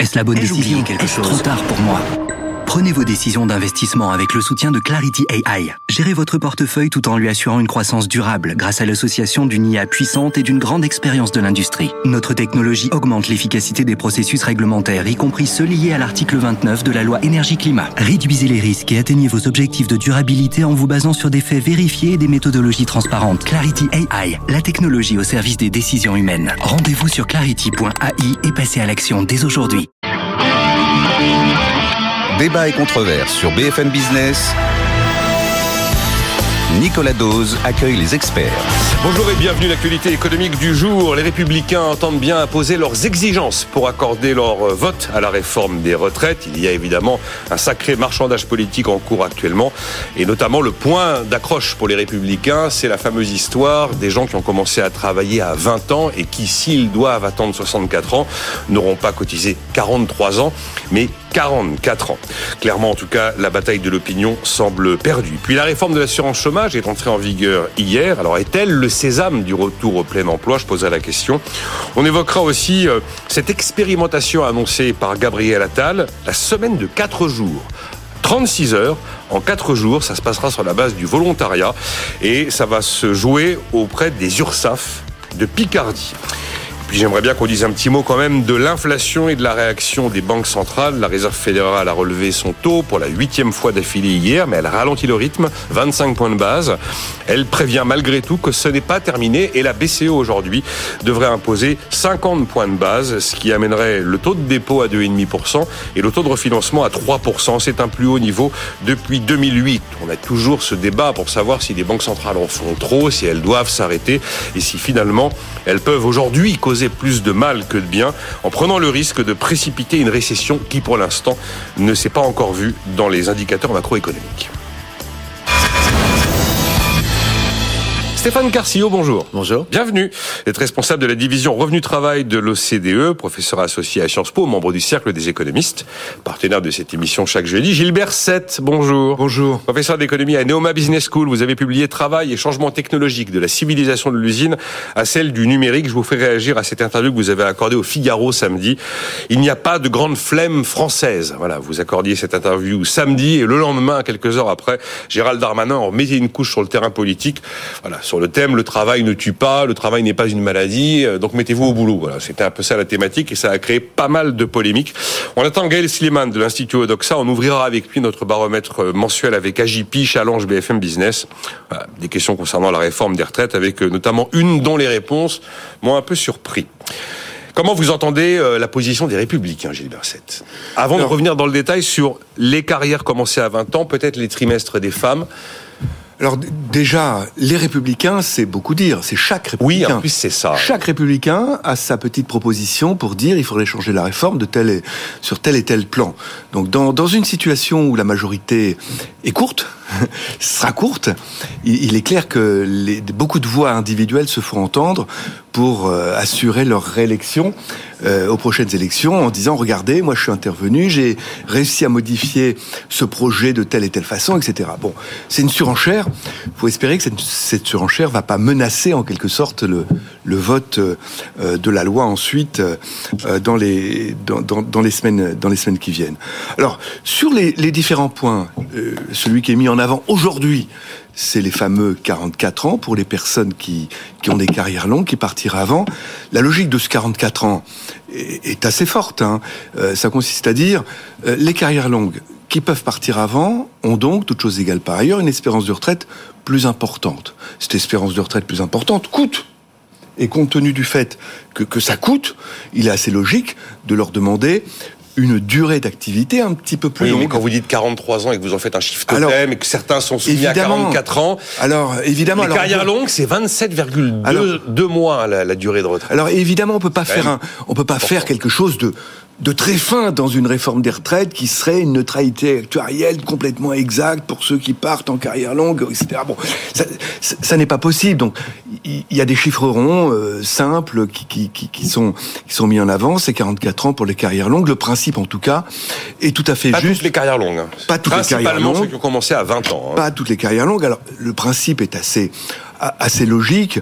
Est-ce la bonne décision ? Est-ce trop tard pour moi ? Prenez vos décisions d'investissement avec le soutien de Clarity AI. Gérez votre portefeuille tout en lui assurant une croissance durable grâce à l'association d'une IA puissante et d'une grande expérience de l'industrie. Notre technologie augmente l'efficacité des processus réglementaires, y compris ceux liés à l'article 29 de la loi Énergie-Climat. Réduisez les risques et atteignez vos objectifs de durabilité en vous basant sur des faits vérifiés et des méthodologies transparentes. Clarity AI, la technologie au service des décisions humaines. Rendez-vous sur clarity.ai et passez à l'action dès aujourd'hui. Débat et controverse sur BFM Business. Nicolas Doze accueille les experts. Bonjour et bienvenue à l'actualité économique du jour. Les Républicains entendent bien imposer leurs exigences pour accorder leur vote à la réforme des retraites. Il y a évidemment un sacré marchandage politique en cours actuellement. Et notamment le point d'accroche pour les Républicains, c'est la fameuse histoire des gens qui ont commencé à travailler à 20 ans et qui, s'ils doivent attendre 64 ans, n'auront pas cotisé 43 ans, mais 44 ans. Clairement, en tout cas, la bataille de l'opinion semble perdue. Puis la réforme de l'assurance chômage est entrée en vigueur hier. Alors, est-elle le sésame du retour au plein emploi ? Je poserai la question. On évoquera aussi cette expérimentation annoncée par Gabriel Attal, la semaine de 4 jours. 36 heures en 4 jours, ça se passera sur la base du volontariat et ça va se jouer auprès des URSAF de Picardie. Puis j'aimerais bien qu'on dise un petit mot quand même de l'inflation et de la réaction des banques centrales. La Réserve fédérale a relevé son taux pour la 8e fois d'affilée hier, mais elle ralentit le rythme, 25 points de base. Elle prévient malgré tout que ce n'est pas terminé et la BCE aujourd'hui devrait imposer 50 points de base, ce qui amènerait le taux de dépôt à 2,5% et le taux de refinancement à 3%. C'est un plus haut niveau depuis 2008. On a toujours ce débat pour savoir si les banques centrales en font trop, si elles doivent s'arrêter et si finalement elles peuvent aujourd'hui causer plus de mal que de bien, en prenant le risque de précipiter une récession qui, pour l'instant, ne s'est pas encore vue dans les indicateurs macroéconomiques. Stéphane Carcillo, bonjour. Bonjour. Bienvenue. Vous êtes responsable de la division Revenu-Travail de l'OCDE, professeur associé à Sciences Po, membre du Cercle des Économistes, partenaire de cette émission chaque jeudi. Gilles Berset, bonjour. Bonjour. Professeur d'économie à Neoma Business School, vous avez publié Travail et changement technologique de la civilisation de l'usine à celle du numérique. Je vous fais réagir à cette interview que vous avez accordée au Figaro samedi. Il n'y a pas de grande flemme française. Voilà, vous accordiez cette interview samedi et le lendemain, quelques heures après, Gérald Darmanin en mettait une couche sur le terrain politique. Voilà. Sur le thème, le travail ne tue pas, le travail n'est pas une maladie, donc mettez-vous au boulot. Voilà, c'était un peu ça la thématique et ça a créé pas mal de polémiques. On attend Gaël Sliman de l'Institut Odoxa, on ouvrira avec lui notre baromètre mensuel avec AJP, Challenge, BFM Business. Voilà, des questions concernant la réforme des retraites avec notamment une dont les réponses m'ont un peu surpris. Comment vous entendez la position des Républicains, Gilles Berset ? Avant de revenir dans le détail sur les carrières commencées à 20 ans, peut-être les trimestres des femmes. Alors déjà, les Républicains, c'est beaucoup dire, c'est chaque Républicain. Oui, en plus c'est ça. Chaque Républicain a sa petite proposition pour dire il faudrait changer la réforme de tel et, sur tel et tel plan. Donc dans une situation où la majorité est courte, sera courte, il est clair que beaucoup de voix individuelles se font entendre pour assurer leur réélection aux prochaines élections en disant regardez, moi je suis intervenu, j'ai réussi à modifier ce projet de telle et telle façon, etc. Bon, c'est une surenchère. Il faut espérer que cette surenchère ne va pas menacer en quelque sorte le vote de la loi ensuite dans les semaines qui viennent. Alors, sur les différents points, celui qui est mis en avant aujourd'hui, c'est les fameux 44 ans pour les personnes qui ont des carrières longues, qui partirent avant. La logique de ce 44 ans est assez forte. Hein. Ça consiste à dire les carrières longues qui peuvent partir avant ont donc, toutes choses égales par ailleurs, une espérance de retraite plus importante. Cette espérance de retraite plus importante coûte. Et compte tenu du fait que ça coûte, il est assez logique de leur demander une durée d'activité un petit peu plus longue. Oui, mais quand vous dites 43 ans et que vous en faites un chiffre totem et que certains sont soumis à 44 ans, les carrières longues, c'est 27,2 mois la durée de retraite. Alors évidemment, on peut pas faire quelque chose de très fin dans une réforme des retraites qui serait une neutralité actuarielle complètement exacte pour ceux qui partent en carrière longue, etc. Bon, ça n'est pas possible. Donc, il y a des chiffres ronds, simples, qui sont mis en avant. C'est 44 ans pour les carrières longues. Le principe, en tout cas, est tout à fait juste. Pas toutes les carrières longues. Pas toutes les carrières longues. Principalement ceux qui ont commencé à 20 ans. Hein. Pas toutes les carrières longues. Alors, le principe est assez assez logique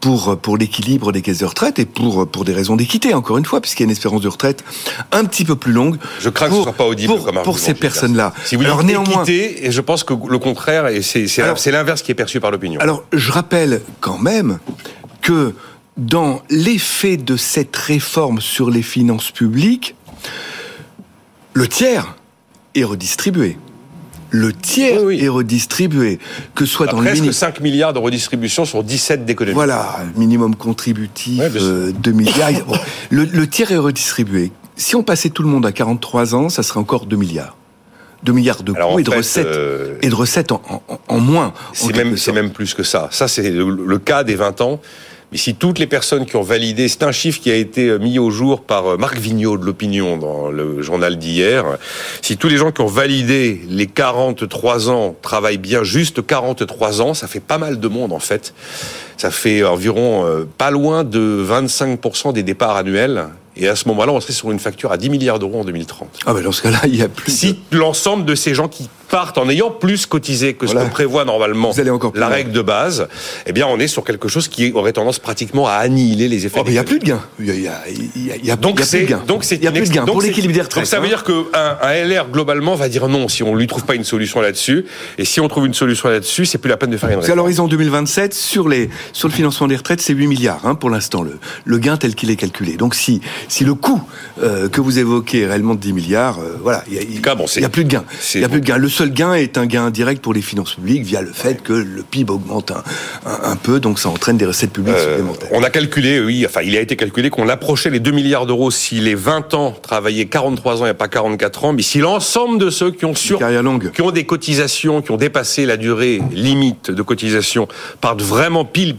pour l'équilibre des caisses de retraite et pour des raisons d'équité, encore une fois, puisqu'il y a une espérance de retraite un petit peu plus longue. Je crains que ce ne soit pas audible comme argument. Pour ces personnes-là. Si vous dites équité, et je pense que le contraire, et c'est l'inverse qui est perçu par l'opinion. Alors, je rappelle quand même que dans l'effet de cette réforme sur les finances publiques, le tiers est redistribué. Le tiers est redistribué, que soit dans le minimum. 5 milliards de redistribution sur 17 d'économie. Voilà, minimum contributif, 2 milliards. Bon, le tiers est redistribué. Si on passait tout le monde à 43 ans, ça serait encore 2 milliards. 2 milliards de coûts et de recettes en moins. C'est même plus que ça. Ça, c'est le cas des 20 ans. Mais si toutes les personnes qui ont validé, c'est un chiffre qui a été mis au jour par Marc Vignaud de l'Opinion dans le journal d'hier, si tous les gens qui ont validé les 43 ans travaillent bien juste 43 ans, ça fait pas mal de monde en fait. Ça fait environ pas loin de 25% des départs annuels. Et à ce moment-là, on serait sur une facture à 10 milliards d'euros en 2030. Ah ben dans ce cas-là, il y a plus... Si l'ensemble de ces gens qui partent en ayant plus cotisé que ce que prévoit normalement la règle de base, eh bien on est sur quelque chose qui aurait tendance pratiquement à annihiler les effets. Il n'y a plus de gains. Il n'y a plus de gains pour l'équilibre des retraites. Donc ça veut dire qu'un LR globalement va dire non si on ne lui trouve pas une solution là-dessus. Et si on trouve une solution là-dessus, c'est plus la peine de faire une réforme. À l'horizon 2027, sur le financement des retraites, c'est 8 milliards pour l'instant, le gain tel qu'il est calculé. Donc si le coût que vous évoquez est réellement de 10 milliards, il n'y a plus de gain. Le seul gain est un gain indirect pour les finances publiques via le fait que le PIB augmente un peu, donc ça entraîne des recettes publiques supplémentaires. On a calculé, il a été calculé qu'on approchait les 2 milliards d'euros si les 20 ans travaillaient 43 ans et pas 44 ans, mais si l'ensemble de ceux qui ont des cotisations, qui ont dépassé la durée limite de cotisation, partent vraiment pile,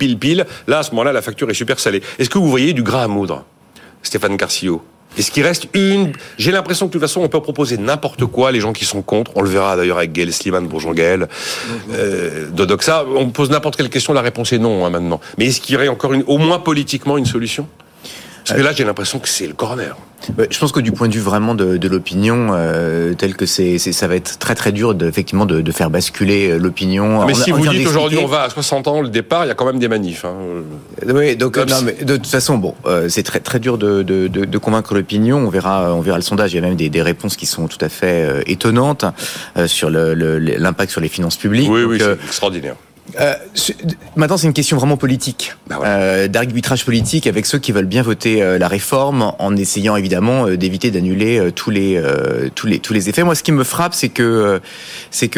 là, à ce moment-là, la facture est super salée. Est-ce que vous voyez du grain à moudre, Stéphane Carcillo? Est-ce qu'il reste J'ai l'impression que de toute façon, on peut proposer n'importe quoi, les gens qui sont contre, on le verra d'ailleurs avec Gaël Sliman, bonjour Gaël, Dodoxa, on pose n'importe quelle question, la réponse est non maintenant. Mais est-ce qu'il y aurait encore au moins politiquement une solution ? Parce que là, j'ai l'impression que c'est le corner. Je pense que du point de vue vraiment de l'opinion, tel que ça va être très très dur de faire basculer l'opinion. Mais si vous dites aujourd'hui on va à 60 ans le départ, il y a quand même des manifs. Oui, donc de toute façon, c'est très très dur de convaincre l'opinion. On verra le sondage. Il y a même des réponses qui sont tout à fait étonnantes sur l'impact sur les finances publiques. Oui, donc, c'est extraordinaire. Maintenant, c'est une question vraiment politique, d'arbitrage politique avec ceux qui veulent bien voter la réforme, en essayant évidemment d'éviter d'annuler tous les effets. Moi, ce qui me frappe, c'est que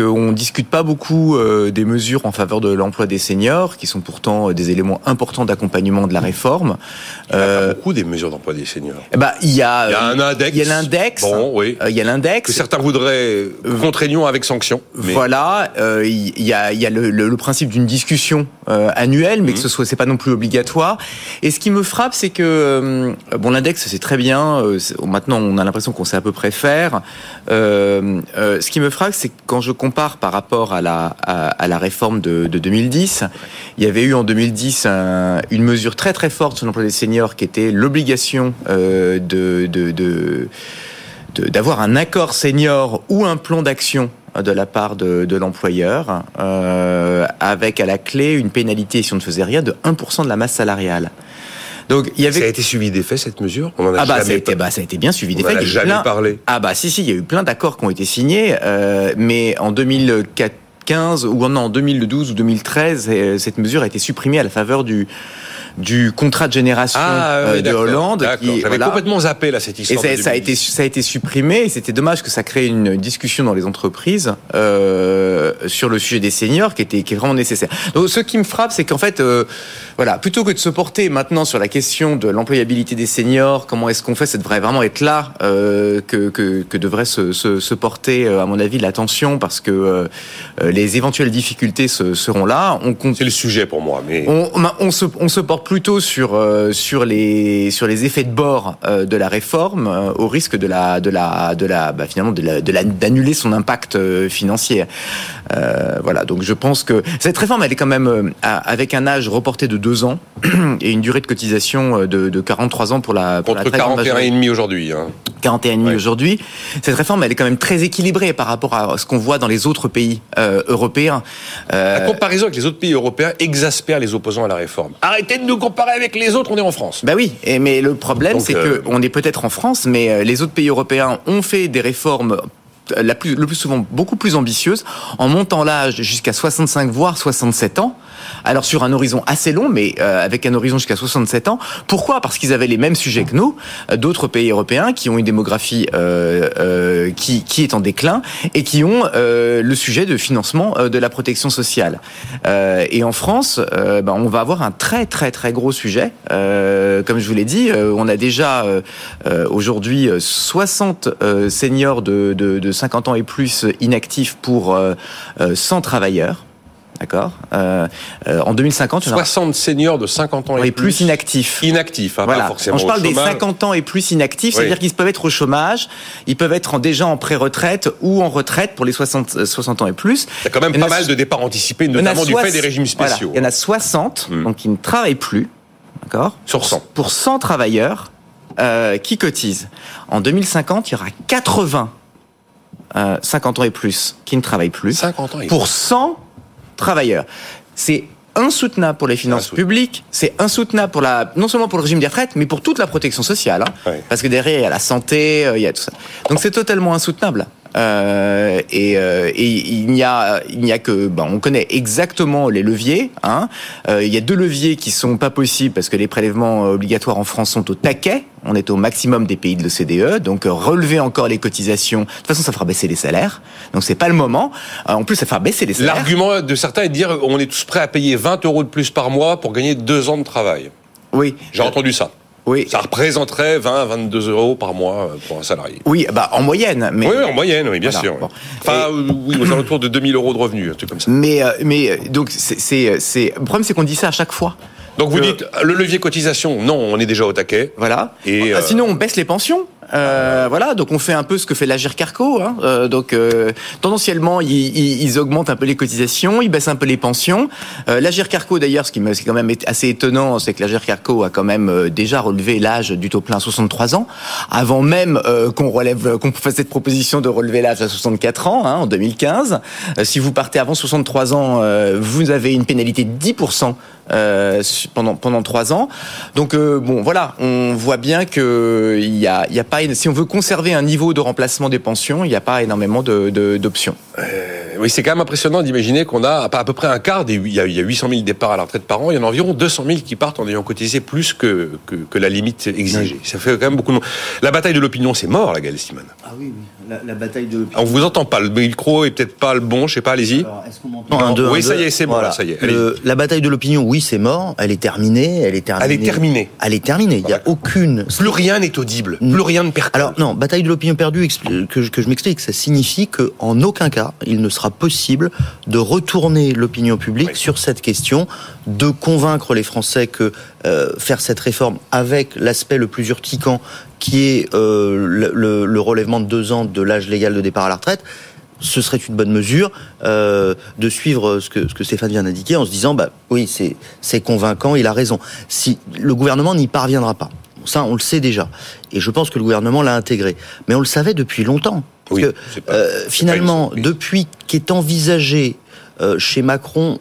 on discute pas beaucoup des mesures en faveur de l'emploi des seniors, qui sont pourtant des éléments importants d'accompagnement de la réforme. Il y a beaucoup des mesures d'emploi des seniors. Il y a un index. Il y a l'index. Il y a l'index que certains voudraient contraignant avec sanction. Mais... Voilà. Il y a le principe d'une discussion annuelle, mais que c'est pas non plus obligatoire. Et ce qui me frappe, c'est que l'index, c'est très bien. Maintenant, on a l'impression qu'on sait à peu près faire. Ce qui me frappe, c'est que quand je compare par rapport à la réforme de 2010, il y avait eu en 2010 une mesure très très forte sur l'emploi des seniors, qui était l'obligation d'avoir un accord senior ou un plan d'action de la part de l'employeur, avec à la clé une pénalité, si on ne faisait rien, de 1% de la masse salariale. Donc, ça a été suivi d'effet, cette mesure? On en a ça a été bien suivi d'effet. On n'en a jamais parlé. Si, il y a eu plein d'accords qui ont été signés, mais en 2015, en 2012 ou 2013, cette mesure a été supprimée à la faveur du contrat de génération de Hollande. J'avais complètement zappé cette histoire. Et ça a été supprimé, et c'était dommage que ça crée une discussion dans les entreprises sur le sujet des seniors qui est vraiment nécessaire. Donc ce qui me frappe, c'est qu'en fait, plutôt que de se porter maintenant sur la question de l'employabilité des seniors, comment est-ce qu'on fait, ça devrait vraiment être là que devrait se porter, à mon avis, l'attention, parce que les éventuelles difficultés seront là. C'est le sujet pour moi. Mais... On se porte plutôt sur les effets de bord de la réforme, au risque d'annuler son impact financier. Donc je pense que cette réforme, elle est quand même avec un âge reporté de 2 ans et une durée de cotisation de 43 ans pour la retraite. Contre 41 et demi aujourd'hui. 41,5 aujourd'hui. Cette réforme, elle est quand même très équilibrée par rapport à ce qu'on voit dans les autres pays européens. La comparaison avec les autres pays européens exaspère les opposants à la réforme. Arrêtez de nous comparer avec les autres, on est en France. Bah oui, mais le problème, donc, c'est qu'on est peut-être en France, mais les autres pays européens ont fait des réformes le plus souvent beaucoup plus ambitieuse, en montant l'âge jusqu'à 65 voire 67 ans. Alors sur un horizon assez long, mais avec un horizon jusqu'à 67 ans. Pourquoi ? Parce qu'ils avaient les mêmes sujets que nous, d'autres pays européens qui ont une démographie qui est en déclin et qui ont le sujet de financement de la protection sociale. Et en France, on va avoir un très très très gros sujet. Comme je vous l'ai dit, on a déjà aujourd'hui 60 seniors de 50 ans et plus inactifs pour 100 travailleurs. D'accord. En 2050, 60 seniors de 50 ans et plus inactifs. Inactifs, hein, voilà. Pas forcément. Quand je parle des 50 ans et plus inactifs, c'est-à-dire qu'ils peuvent être au chômage, ils peuvent être déjà en pré-retraite ou en retraite pour les 60 ans et plus. Il y a quand même pas mal de départs anticipés, notamment du fait des régimes spéciaux. Voilà. Il y en a 60 donc qui ne travaillent plus, d'accord, sur 100. Pour 100 travailleurs qui cotisent. En 2050, il y aura 80 50 ans et plus qui ne travaillent plus. 50 ans et plus. Pour 100 travailleurs. C'est insoutenable pour les finances publiques, c'est insoutenable pour non seulement pour le régime des retraites, mais pour toute la protection sociale, hein, parce que derrière il y a la santé, il y a tout ça. Donc c'est totalement insoutenable. Et il n'y a que, on connaît exactement les leviers, hein. Il y a deux leviers qui sont pas possibles parce que les prélèvements obligatoires en France sont au taquet. On est au maximum des pays de l'OCDE, donc relever encore les cotisations. De toute façon, ça fera baisser les salaires. Donc c'est pas le moment. En plus, ça fera baisser les salaires. L'argument de certains est de dire on est tous prêts à payer 20 euros de plus par mois pour gagner 2 ans de travail. Oui. J'ai entendu ça. Oui. Ça représenterait 20-22 euros par mois pour un salarié. Oui, en moyenne. Mais... Oui, en moyenne, oui, bien sûr. Bon. Enfin, aux alentours de 2000 euros de revenus, un truc comme ça. Mais donc, c'est... Le problème, c'est qu'on dit ça à chaque fois. Donc vous dites, le levier cotisation, non, on est déjà au taquet. Voilà. Et sinon, on baisse les pensions. Voilà, donc on fait un peu ce que fait l'Agirc-Arrco, hein. Tendanciellement, ils augmentent un peu les cotisations, ils baissent un peu les pensions. L'Agirc-Arrco, d'ailleurs, ce qui est quand même assez étonnant, c'est que l'Agirc-Arrco a quand même déjà relevé l'âge du taux plein à 63 ans, avant même qu'on fasse cette proposition de relever l'âge à 64 ans, hein, en 2015. Si vous partez avant 63 ans, vous avez une pénalité de 10% pendant 3 ans. Donc voilà, on voit bien que il y a pas, si on veut conserver un niveau de remplacement des pensions, il n'y a pas énormément d'options. Oui, c'est quand même impressionnant d'imaginer qu'on a à peu près un quart il y a 800 000 départs à la retraite par an, il y en a environ 200 000 qui partent en ayant cotisé plus que la limite exigée. Oui. Ça fait quand même beaucoup de monde. La bataille de l'opinion, c'est mort, la Gaël Sliman. Ah oui, la bataille de l'opinion. On vous entend pas, le micro est peut-être pas le bon, je sais pas, allez-y. Alors, est-ce qu'on m'entend ? Oui, ça y est, c'est bon, voilà. Ça y est. La bataille de l'opinion, oui, c'est mort, elle est terminée. Il y a aucune... Plus rien n'est audible, plus rien ne perd. Alors non, bataille de l'opinion perdue, que je m'explique, ça signifie qu'en aucun cas, il ne sera possible de retourner l'opinion publique sur cette question, de convaincre les Français que faire cette réforme avec l'aspect le plus urticant qui est le relèvement de 2 ans de l'âge légal de départ à la retraite, ce serait une bonne mesure de suivre ce que Stéphane vient d'indiquer en se disant oui, c'est convaincant, il a raison. Si le gouvernement n'y parviendra pas. Ça, on le sait déjà. Et je pense que le gouvernement l'a intégré. Mais on le savait depuis longtemps. Parce que finalement, depuis qu'est envisagé chez Macron,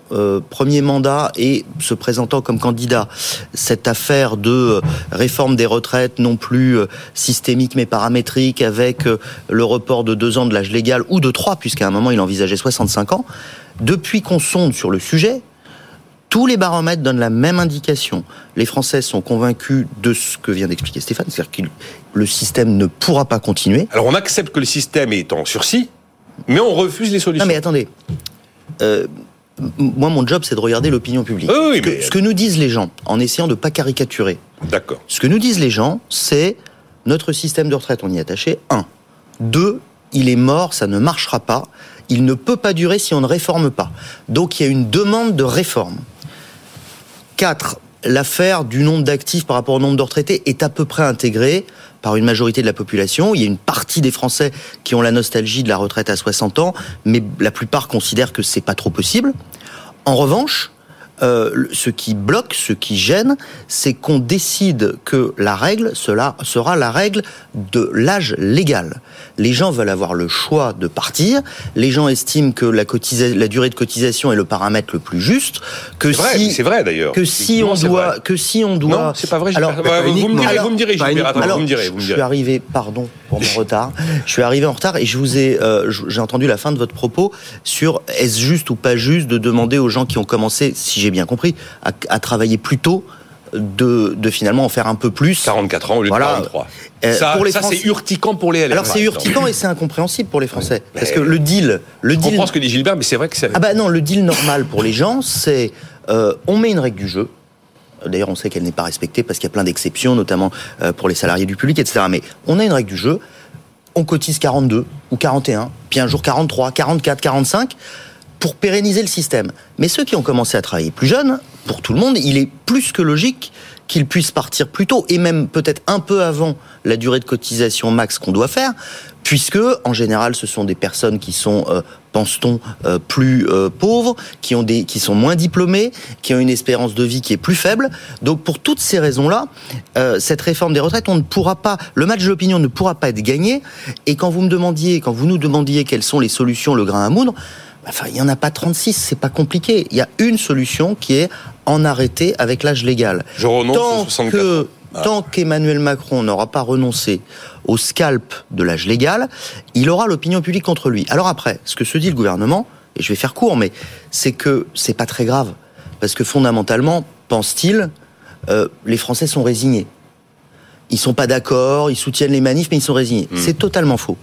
premier mandat et se présentant comme candidat, cette affaire de réforme des retraites non plus systémique mais paramétrique avec le report de 2 ans de l'âge légal ou de 3, puisqu'à un moment il envisageait 65 ans, depuis qu'on sonde sur le sujet, tous les baromètres donnent la même indication. Les Français sont convaincus de ce que vient d'expliquer Stéphane, c'est-à-dire que le système ne pourra pas continuer. Alors on accepte que le système est en sursis, mais on refuse les solutions. Non mais attendez, moi mon job c'est de regarder l'opinion publique. Ce que nous disent les gens, en essayant de ne pas caricaturer. D'accord. Ce que nous disent les gens, c'est notre système de retraite, on y est attaché, 1. 2, il est mort, ça ne marchera pas, il ne peut pas durer si on ne réforme pas. Donc il y a une demande de réforme. 4. L'affaire du nombre d'actifs par rapport au nombre de retraités est à peu près intégrée par une majorité de la population. Il y a une partie des Français qui ont la nostalgie de la retraite à 60 ans, mais la plupart considèrent que c'est pas trop possible. En revanche, ce qui bloque, ce qui gêne, c'est qu'on décide que la règle sera la règle de l'âge légal. Les gens veulent avoir le choix de partir, les gens estiment que la durée de cotisation est le paramètre le plus juste, que c'est vrai d'ailleurs. Que si on doit... Non, c'est pas vrai. Vous me direz. Je suis arrivé en retard et j'ai entendu la fin de votre propos sur est-ce juste ou pas juste de demander aux gens qui ont commencé, si j'ai bien compris, à travailler plus tôt, de finalement en faire un peu plus. 44 ans au lieu de 43. C'est urticant pour les LR. Alors c'est urticant et c'est incompréhensible pour les Français. Oui, parce que le deal... Je comprends ce que dit Gilbert, mais c'est vrai que c'est... le deal normal pour les gens, c'est on met une règle du jeu. D'ailleurs, on sait qu'elle n'est pas respectée parce qu'il y a plein d'exceptions, notamment pour les salariés du public, etc. Mais on a une règle du jeu, on cotise 42 ou 41, puis un jour 43, 44, 45... pour pérenniser le système. Mais ceux qui ont commencé à travailler plus jeunes, pour tout le monde, il est plus que logique qu'ils puissent partir plus tôt, et même peut-être un peu avant la durée de cotisation max qu'on doit faire, puisque, en général, ce sont des personnes qui sont, pense-t-on, plus pauvres, qui sont moins diplômées, qui ont une espérance de vie qui est plus faible. Donc, pour toutes ces raisons-là, cette réforme des retraites, le match de l'opinion ne pourra pas être gagné, et quand vous nous demandiez quelles sont les solutions, le grain à moudre, il n'y en a pas 36, c'est pas compliqué. Il y a une solution qui est en arrêter avec l'âge légal. Je renonce aux 64 ans. Tant qu'Emmanuel Macron n'aura pas renoncé au scalp de l'âge légal, il aura l'opinion publique contre lui. Alors après, ce que se dit le gouvernement, et je vais faire court, mais c'est que c'est pas très grave. Parce que fondamentalement, pense-t-il, les Français sont résignés. Ils sont pas d'accord, ils soutiennent les manifs, mais ils sont résignés. C'est totalement faux.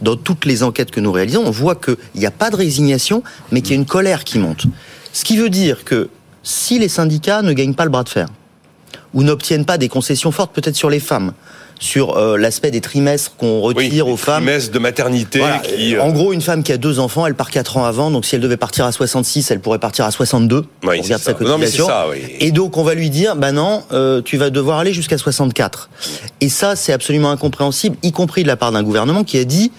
Dans toutes les enquêtes que nous réalisons, on voit qu'il n'y a pas de résignation, mais qu'il y a une colère qui monte. Ce qui veut dire que si les syndicats ne gagnent pas le bras de fer, ou n'obtiennent pas des concessions fortes, peut-être sur les femmes, sur l'aspect des trimestres qu'on retire aux femmes. Trimestres de maternité. Voilà. En gros, une femme qui a 2 enfants, elle part 4 ans avant, donc si elle devait partir à 66, elle pourrait partir à 62. Oui, on regarde sa cotisation. Et donc, on va lui dire, tu vas devoir aller jusqu'à 64. Et ça, c'est absolument incompréhensible, y compris de la part d'un gouvernement qui a dit,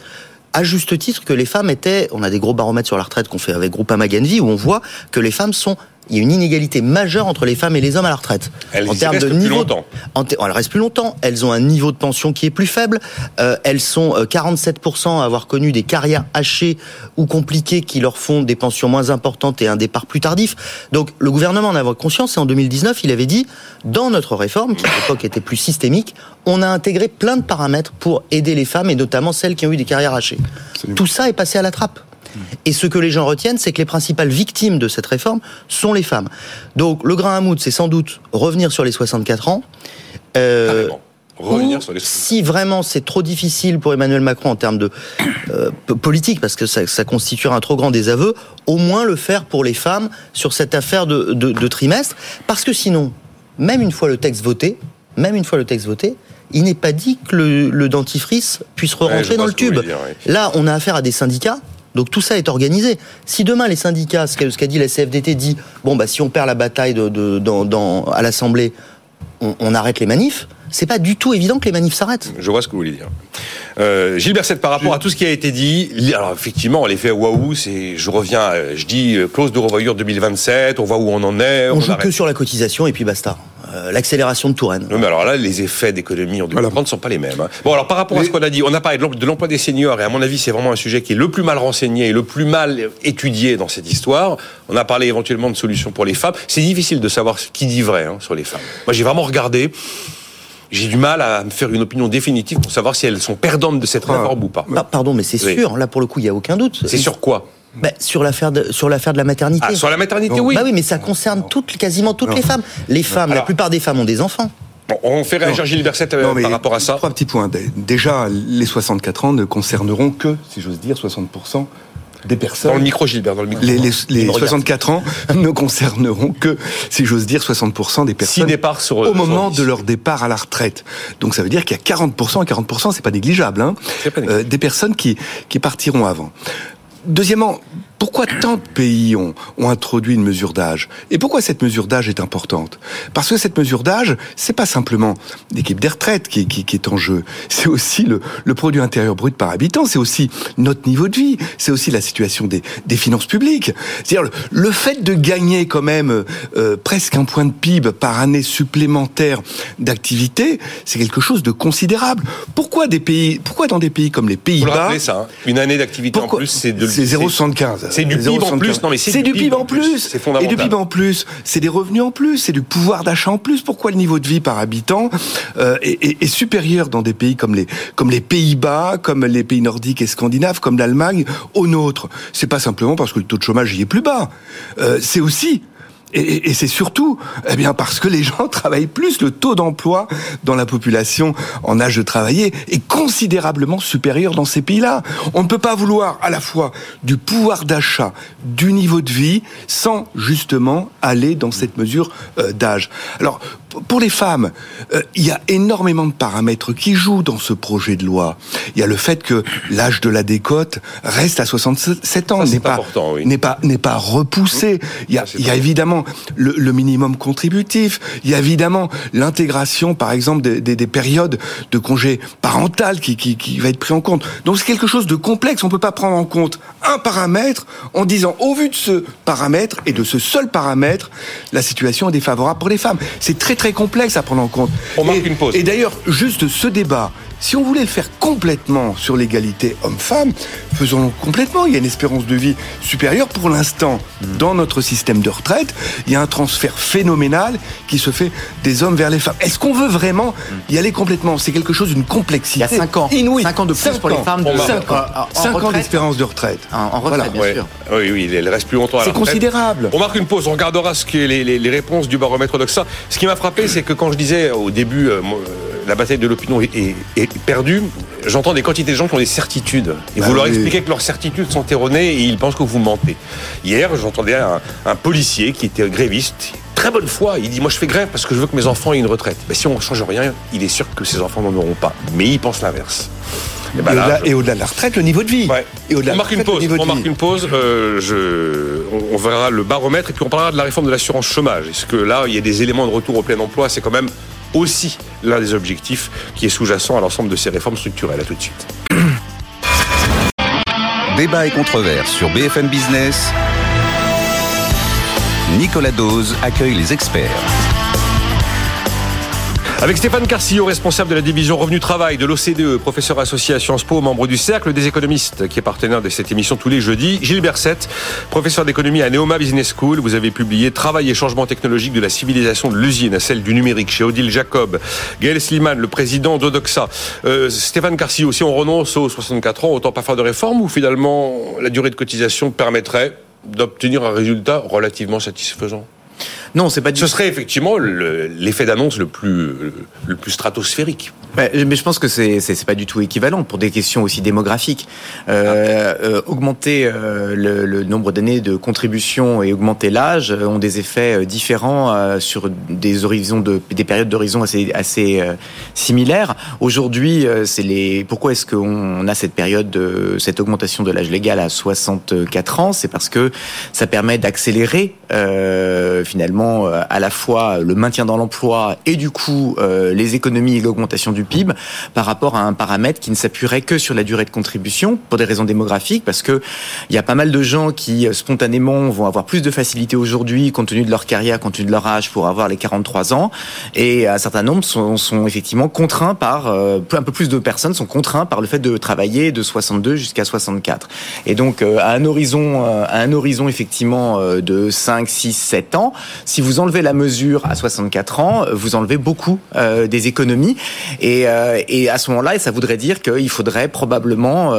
à juste titre, que les femmes étaient... On a des gros baromètres sur la retraite qu'on fait avec Groupama Genvi, où on voit que les femmes sont... Il y a une inégalité majeure entre les femmes et les hommes à la retraite. Elles restent plus longtemps. Elles ont un niveau de pension qui est plus faible. Elles sont 47% à avoir connu des carrières hachées ou compliquées qui leur font des pensions moins importantes et un départ plus tardif. Donc, le gouvernement en avait conscience et en 2019, il avait dit, dans notre réforme, qui à l'époque était plus systémique, on a intégré plein de paramètres pour aider les femmes et notamment celles qui ont eu des carrières hachées. Absolument. Tout ça est passé à la trappe. Et ce que les gens retiennent, c'est que les principales victimes de cette réforme sont les femmes. Donc, le grain à moudre, c'est sans doute revenir sur les 64 ans. Si vraiment c'est trop difficile pour Emmanuel Macron en termes de politique, parce que ça constituera un trop grand désaveu, au moins le faire pour les femmes sur cette affaire de trimestre. Parce que sinon, même une fois le texte voté, il n'est pas dit que le dentifrice puisse rentrer dans le tube. Là, on a affaire à des syndicats. Donc tout ça est organisé. Si demain les syndicats, ce qu'a dit la CFDT, dit si on perd la bataille à l'Assemblée, on arrête les manifs. C'est pas du tout évident que les manifs s'arrêtent. Je vois ce que vous voulez dire. Gilles Berset, par rapport à tout ce qui a été dit, alors effectivement, l'effet waouh, je dis clause de revoyure 2027, on voit où on en est. On joue arrête. Que sur la cotisation et puis basta. L'accélération de Touraine. Oui, mais alors là, les effets d'économie en 2030 ne sont pas les mêmes. Hein. Bon, alors par rapport à ce qu'on a dit, on a parlé de l'emploi des seniors, et à mon avis, c'est vraiment un sujet qui est le plus mal renseigné et le plus mal étudié dans cette histoire. On a parlé éventuellement de solutions pour les femmes. C'est difficile de savoir qui dit vrai sur les femmes. Moi, j'ai vraiment regardé. J'ai du mal à me faire une opinion définitive pour savoir si elles sont perdantes de cette réforme ou pas. Pardon, mais c'est sûr. Là, pour le coup, il n'y a aucun doute. C'est sur quoi ? Sur l'affaire de la maternité. Sur la maternité, oui. Oui, mais ça concerne quasiment toutes les femmes. Les femmes, la plupart des femmes ont des enfants. On fait réagir Gilles Berset par rapport à ça. 3 petits points. Déjà, les 64 ans ne concerneront que, si j'ose dire, 60% des personnes. Dans le micro, Gilbert, dans le micro. Les 64 ans ne concerneront que, si j'ose dire, 60% des personnes au moment de leur départ à la retraite. Donc ça veut dire qu'il y a 40%, c'est pas négligeable, des personnes qui partiront avant. Deuxièmement, Pourquoi tant de pays ont introduit une mesure d'âge? Et pourquoi cette mesure d'âge est importante? Parce que cette mesure d'âge, c'est pas simplement l'équipe des retraites qui est en jeu. C'est aussi le produit intérieur brut par habitant. C'est aussi notre niveau de vie. C'est aussi la situation des finances publiques. C'est-à-dire le fait de gagner quand même presque un point de PIB par année supplémentaire d'activité, c'est quelque chose de considérable. Pourquoi dans des pays comme les Pays-Bas... Vous rappelez ça, hein, une année d'activité en plus, c'est 0,75. C'est du PIB en plus. Non, mais c'est du PIB en plus. C'est fondamental. Et du PIB en plus, c'est des revenus en plus, c'est du pouvoir d'achat en plus. Pourquoi le niveau de vie par habitant est supérieur dans des pays comme les Pays-Bas, comme les pays nordiques et scandinaves, comme l'Allemagne, au nôtre? C'est pas simplement parce que le taux de chômage y est plus bas. C'est aussi... Et c'est surtout, eh bien, parce que les gens travaillent plus. Le taux d'emploi dans la population en âge de travailler est considérablement supérieur dans ces pays-là. On ne peut pas vouloir à la fois du pouvoir d'achat, du niveau de vie, sans justement aller dans cette mesure d'âge. Alors, pour les femmes, il y a énormément de paramètres qui jouent dans ce projet de loi. Il y a le fait que l'âge de la décote reste à 67 ans, n'est pas repoussé. Il y a évidemment le minimum contributif. Il y a évidemment l'intégration, par exemple, des périodes de congé parental qui va être pris en compte. Donc c'est quelque chose de complexe. On peut pas prendre en compte un paramètre en disant, au vu de ce paramètre et de ce seul paramètre, la situation est défavorable pour les femmes. C'est très très complexe à prendre en compte. On marque une pause. Et d'ailleurs, juste ce débat, si on voulait le faire complètement sur l'égalité homme-femme, faisons-le complètement. Il y a une espérance de vie supérieure pour l'instant. Dans notre système de retraite, il y a un transfert phénoménal qui se fait des hommes vers les femmes. Est-ce qu'on veut vraiment y aller complètement? C'est quelque chose d'une complexité. Il y a 5 ans. Inouïe. 5 ans de plus pour les femmes. 5 ans d'espérance de retraite. En retraite, bien sûr. Oui, elle reste plus longtemps à la retraite. C'est considérable. On marque une pause. On regardera ce que les réponses du baromètre d'Oxa. Ce qui m'a frappé, c'est que quand je disais au début... la bataille de l'opinion est perdue. J'entends des quantités de gens qui ont des certitudes. Et vous leur expliquez que leurs certitudes sont erronées et ils pensent que vous mentez. Hier, j'entendais un policier qui était gréviste, très bonne foi. Il dit, moi je fais grève parce que je veux que mes enfants aient une retraite. Mais si on ne change rien, il est sûr que ses enfants n'en auront pas. Mais il pense l'inverse. Et au-delà de la retraite, le niveau de vie. Ouais. Et au-delà on marque une pause. On verra le baromètre et puis on parlera de la réforme de l'assurance chômage. Est-ce que là, il y a des éléments de retour au plein emploi? C'est quand même aussi l'un des objectifs qui est sous-jacent à l'ensemble de ces réformes structurelles. À tout de suite. Débat et controverse sur BFM Business. Nicolas Doze accueille les experts. Avec Stéphane Carcillo, responsable de la division Revenu Travail de l'OCDE, professeur associé à Sciences Po, membre du Cercle des Économistes, qui est partenaire de cette émission tous les jeudis. Gilles Berset, professeur d'économie à Neoma Business School. Vous avez publié « Travail et changement technologique de la civilisation de l'usine à celle du numérique » chez Odile Jacob. Gaël Sliman, le président d'Odoxa. Stéphane Carcillo, si on renonce aux 64 ans, autant pas faire de réforme ou finalement la durée de cotisation permettrait d'obtenir un résultat relativement satisfaisant? Non, c'est pas du tout. Ce serait effectivement l'effet d'annonce le plus stratosphérique. Mais je pense que c'est pas du tout équivalent pour des questions aussi démographiques. Augmenter le nombre d'années de contribution et augmenter l'âge ont des effets différents sur des périodes d'horizon assez similaires. Aujourd'hui, pourquoi est-ce qu'on a cette période cette augmentation de l'âge légal à 64 ans? C'est parce que ça permet d'accélérer finalement à la fois le maintien dans l'emploi et du coup les économies et l'augmentation du PIB par rapport à un paramètre qui ne s'appuierait que sur la durée de contribution pour des raisons démographiques, parce que il y a pas mal de gens qui spontanément vont avoir plus de facilité aujourd'hui compte tenu de leur carrière, compte tenu de leur âge pour avoir les 43 ans, et un certain nombre sont effectivement contraints par un peu plus de personnes sont contraints par le fait de travailler de 62 jusqu'à 64. Et donc à un horizon effectivement de 5, 6, 7 ans, si vous enlevez la mesure à 64 ans, vous enlevez beaucoup des économies. Et à ce moment-là, ça voudrait dire qu'il faudrait probablement... ça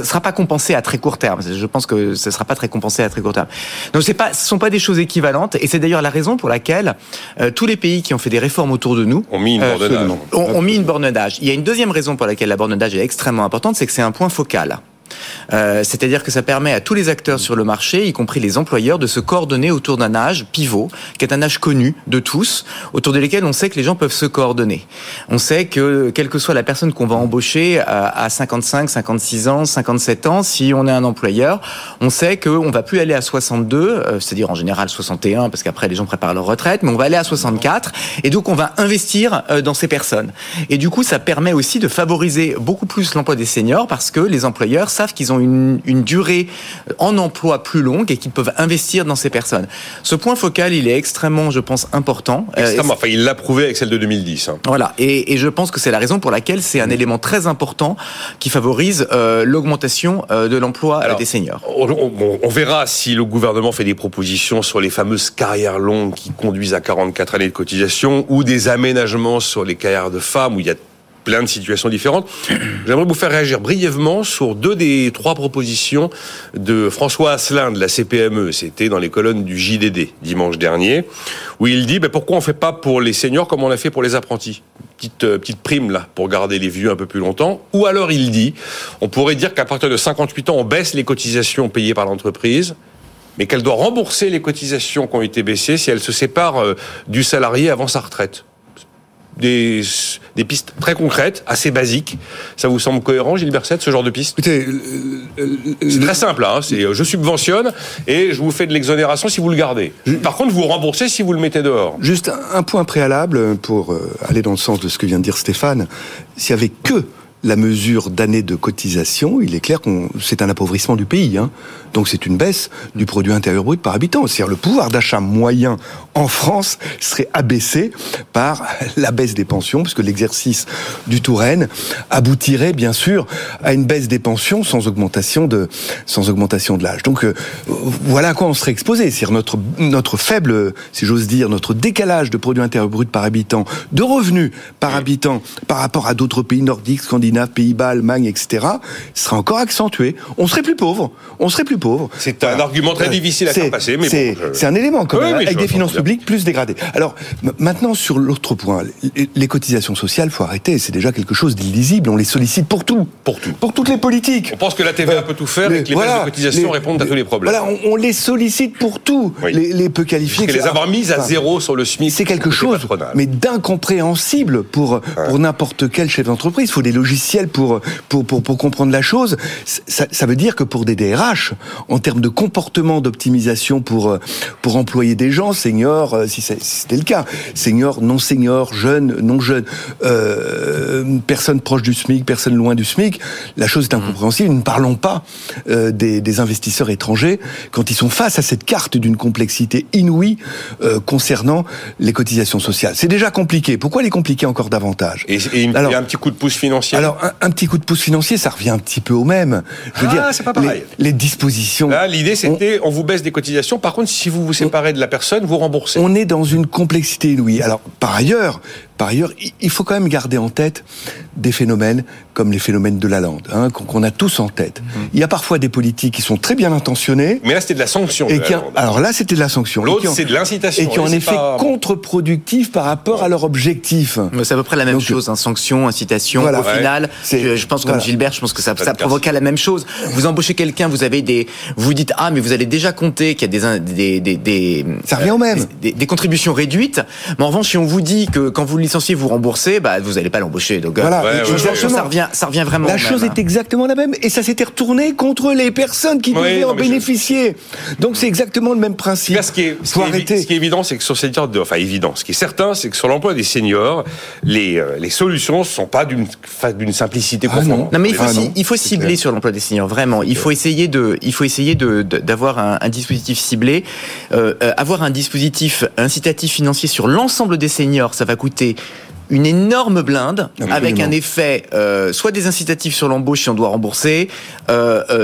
ne sera pas compensé à très court terme. Je pense que ça ne sera pas très compensé à très court terme. Donc ce ne sont pas des choses équivalentes. Et c'est d'ailleurs la raison pour laquelle tous les pays qui ont fait des réformes autour de nous... ont mis une borne d'âge. Il y a une deuxième raison pour laquelle la borne d'âge est extrêmement importante, c'est que c'est un point focal. C'est-à-dire que ça permet à tous les acteurs sur le marché, y compris les employeurs, de se coordonner autour d'un âge pivot, qui est un âge connu de tous, autour de lesquels on sait que les gens peuvent se coordonner. On sait que, quelle que soit la personne qu'on va embaucher à 55, 56 ans, 57 ans, si on est un employeur, on sait qu'on ne va plus aller à 62, c'est-à-dire en général 61, parce qu'après les gens préparent leur retraite, mais on va aller à 64, et donc on va investir dans ces personnes. Et du coup, ça permet aussi de favoriser beaucoup plus l'emploi des seniors, parce que les employeurs savent qu'ils ont une durée en emploi plus longue et qu'ils peuvent investir dans ces personnes. Ce point focal, il est extrêmement, je pense, important. Extrêmement, enfin, il l'a prouvé avec celle de 2010. Hein. Voilà, et je pense que c'est la raison pour laquelle c'est un élément très important qui favorise l'augmentation de l'emploi des seniors. On verra si le gouvernement fait des propositions sur les fameuses carrières longues qui conduisent à 44 années de cotisation ou des aménagements sur les carrières de femmes où il y a plein de situations différentes. J'aimerais vous faire réagir brièvement sur deux des trois propositions de François Asselin de la CPME. C'était dans les colonnes du JDD dimanche dernier, où il dit pourquoi on ne fait pas pour les seniors comme on l'a fait pour les apprentis. Petite prime là pour garder les vieux un peu plus longtemps. Ou alors il dit, on pourrait dire qu'à partir de 58 ans, on baisse les cotisations payées par l'entreprise, mais qu'elle doit rembourser les cotisations qui ont été baissées si elle se sépare du salarié avant sa retraite. Des pistes très concrètes, assez basiques. Ça vous semble cohérent, Gilles Berset, ce genre de pistes ? Écoutez, c'est très simple, hein. C'est je subventionne et je vous fais de l'exonération si vous le gardez. Par contre, vous remboursez si vous le mettez dehors. Juste un point préalable pour aller dans le sens de ce que vient de dire Stéphane. S'il n'y avait que la mesure d'année de cotisation, il est clair que c'est un appauvrissement du pays. Hein. Donc c'est une baisse du produit intérieur brut par habitant. C'est-à-dire le pouvoir d'achat moyen en France serait abaissé par la baisse des pensions, puisque l'exercice du Touraine aboutirait bien sûr à une baisse des pensions sans augmentation de l'âge. Donc voilà à quoi on serait exposé. C'est-à-dire notre faible, si j'ose dire, notre décalage de produit intérieur brut par habitant, de revenus par habitant par rapport à d'autres pays nordiques, scandinaves, Pays-Bas, Allemagne, etc., sera encore accentué. On serait plus pauvre. C'est un argument très difficile à faire passer, mais c'est un élément quand même, avec des finances publiques plus dégradées. Alors, maintenant, sur l'autre point, les cotisations sociales, faut arrêter, c'est déjà quelque chose d'illisible, on les sollicite pour tout. Pour toutes les politiques. On pense que la TVA peut tout faire et que les baisses de cotisations répondent à tous les problèmes. Voilà, on les sollicite pour tout, oui. les peu qualifiés. Parce que les avoir mises à zéro sur le SMIC, c'est quelque chose, mais d'incompréhensible pour n'importe quel chef d'entreprise. Il faut des logiciels pour comprendre la chose. Ça veut dire que pour des DRH, en termes de comportement d'optimisation pour employer des gens, seniors, si c'était le cas, seniors, jeunes, non jeunes, personnes proches du SMIC, personnes loin du SMIC, la chose est incompréhensible. Nous ne parlons pas des investisseurs étrangers quand ils sont face à cette carte d'une complexité inouïe concernant les cotisations sociales. C'est déjà compliqué. Pourquoi les compliquer encore davantage ? Et un petit coup de pouce financier. Alors, un petit coup de pouce financier, ça revient un petit peu au même. Je veux dire, c'est pas pareil. Les dispositions. Là, l'idée, c'était, on vous baisse des cotisations. Par contre, si vous vous séparez de la personne, vous remboursez. On est dans une complexité inouïe. Alors, par ailleurs, il faut quand même garder en tête des phénomènes comme les phénomènes de la lande, hein, qu'on a tous en tête. Il y a parfois des politiques qui sont très bien intentionnées. Mais là, c'était de la sanction. C'était de la sanction. L'autre, c'est de l'incitation. Et qui ont un effet contre-productif par rapport à leur objectif. Mais c'est à peu près la même chose, hein, sanction, incitation. Voilà. Au final, je pense comme Gilbert, je pense que ça provoqua la même chose. Vous embauchez quelqu'un, vous dites, mais vous allez déjà compter qu'il y a des ça revient au même. Des contributions réduites. Mais en revanche, si on vous dit que quand vous licenciez, vous remboursez, vous n'allez pas l'embaucher. Donc, ça revient vraiment. La chose est exactement la même, et ça s'était retourné contre les personnes qui devaient en bénéficier. Donc c'est exactement le même principe. Là, ce qui est évident, c'est que sur cette sorte de, ce qui est certain, c'est que sur l'emploi des seniors, les solutions ne sont pas d'une simplicité confondante. Non, mais il faut cibler sur l'emploi des seniors, vraiment. Il faut essayer d'avoir un dispositif ciblé, avoir un dispositif incitatif financier sur l'ensemble des seniors. Ça va coûter une énorme blinde, avec un effet soit des incitatifs sur l'embauche si on doit rembourser,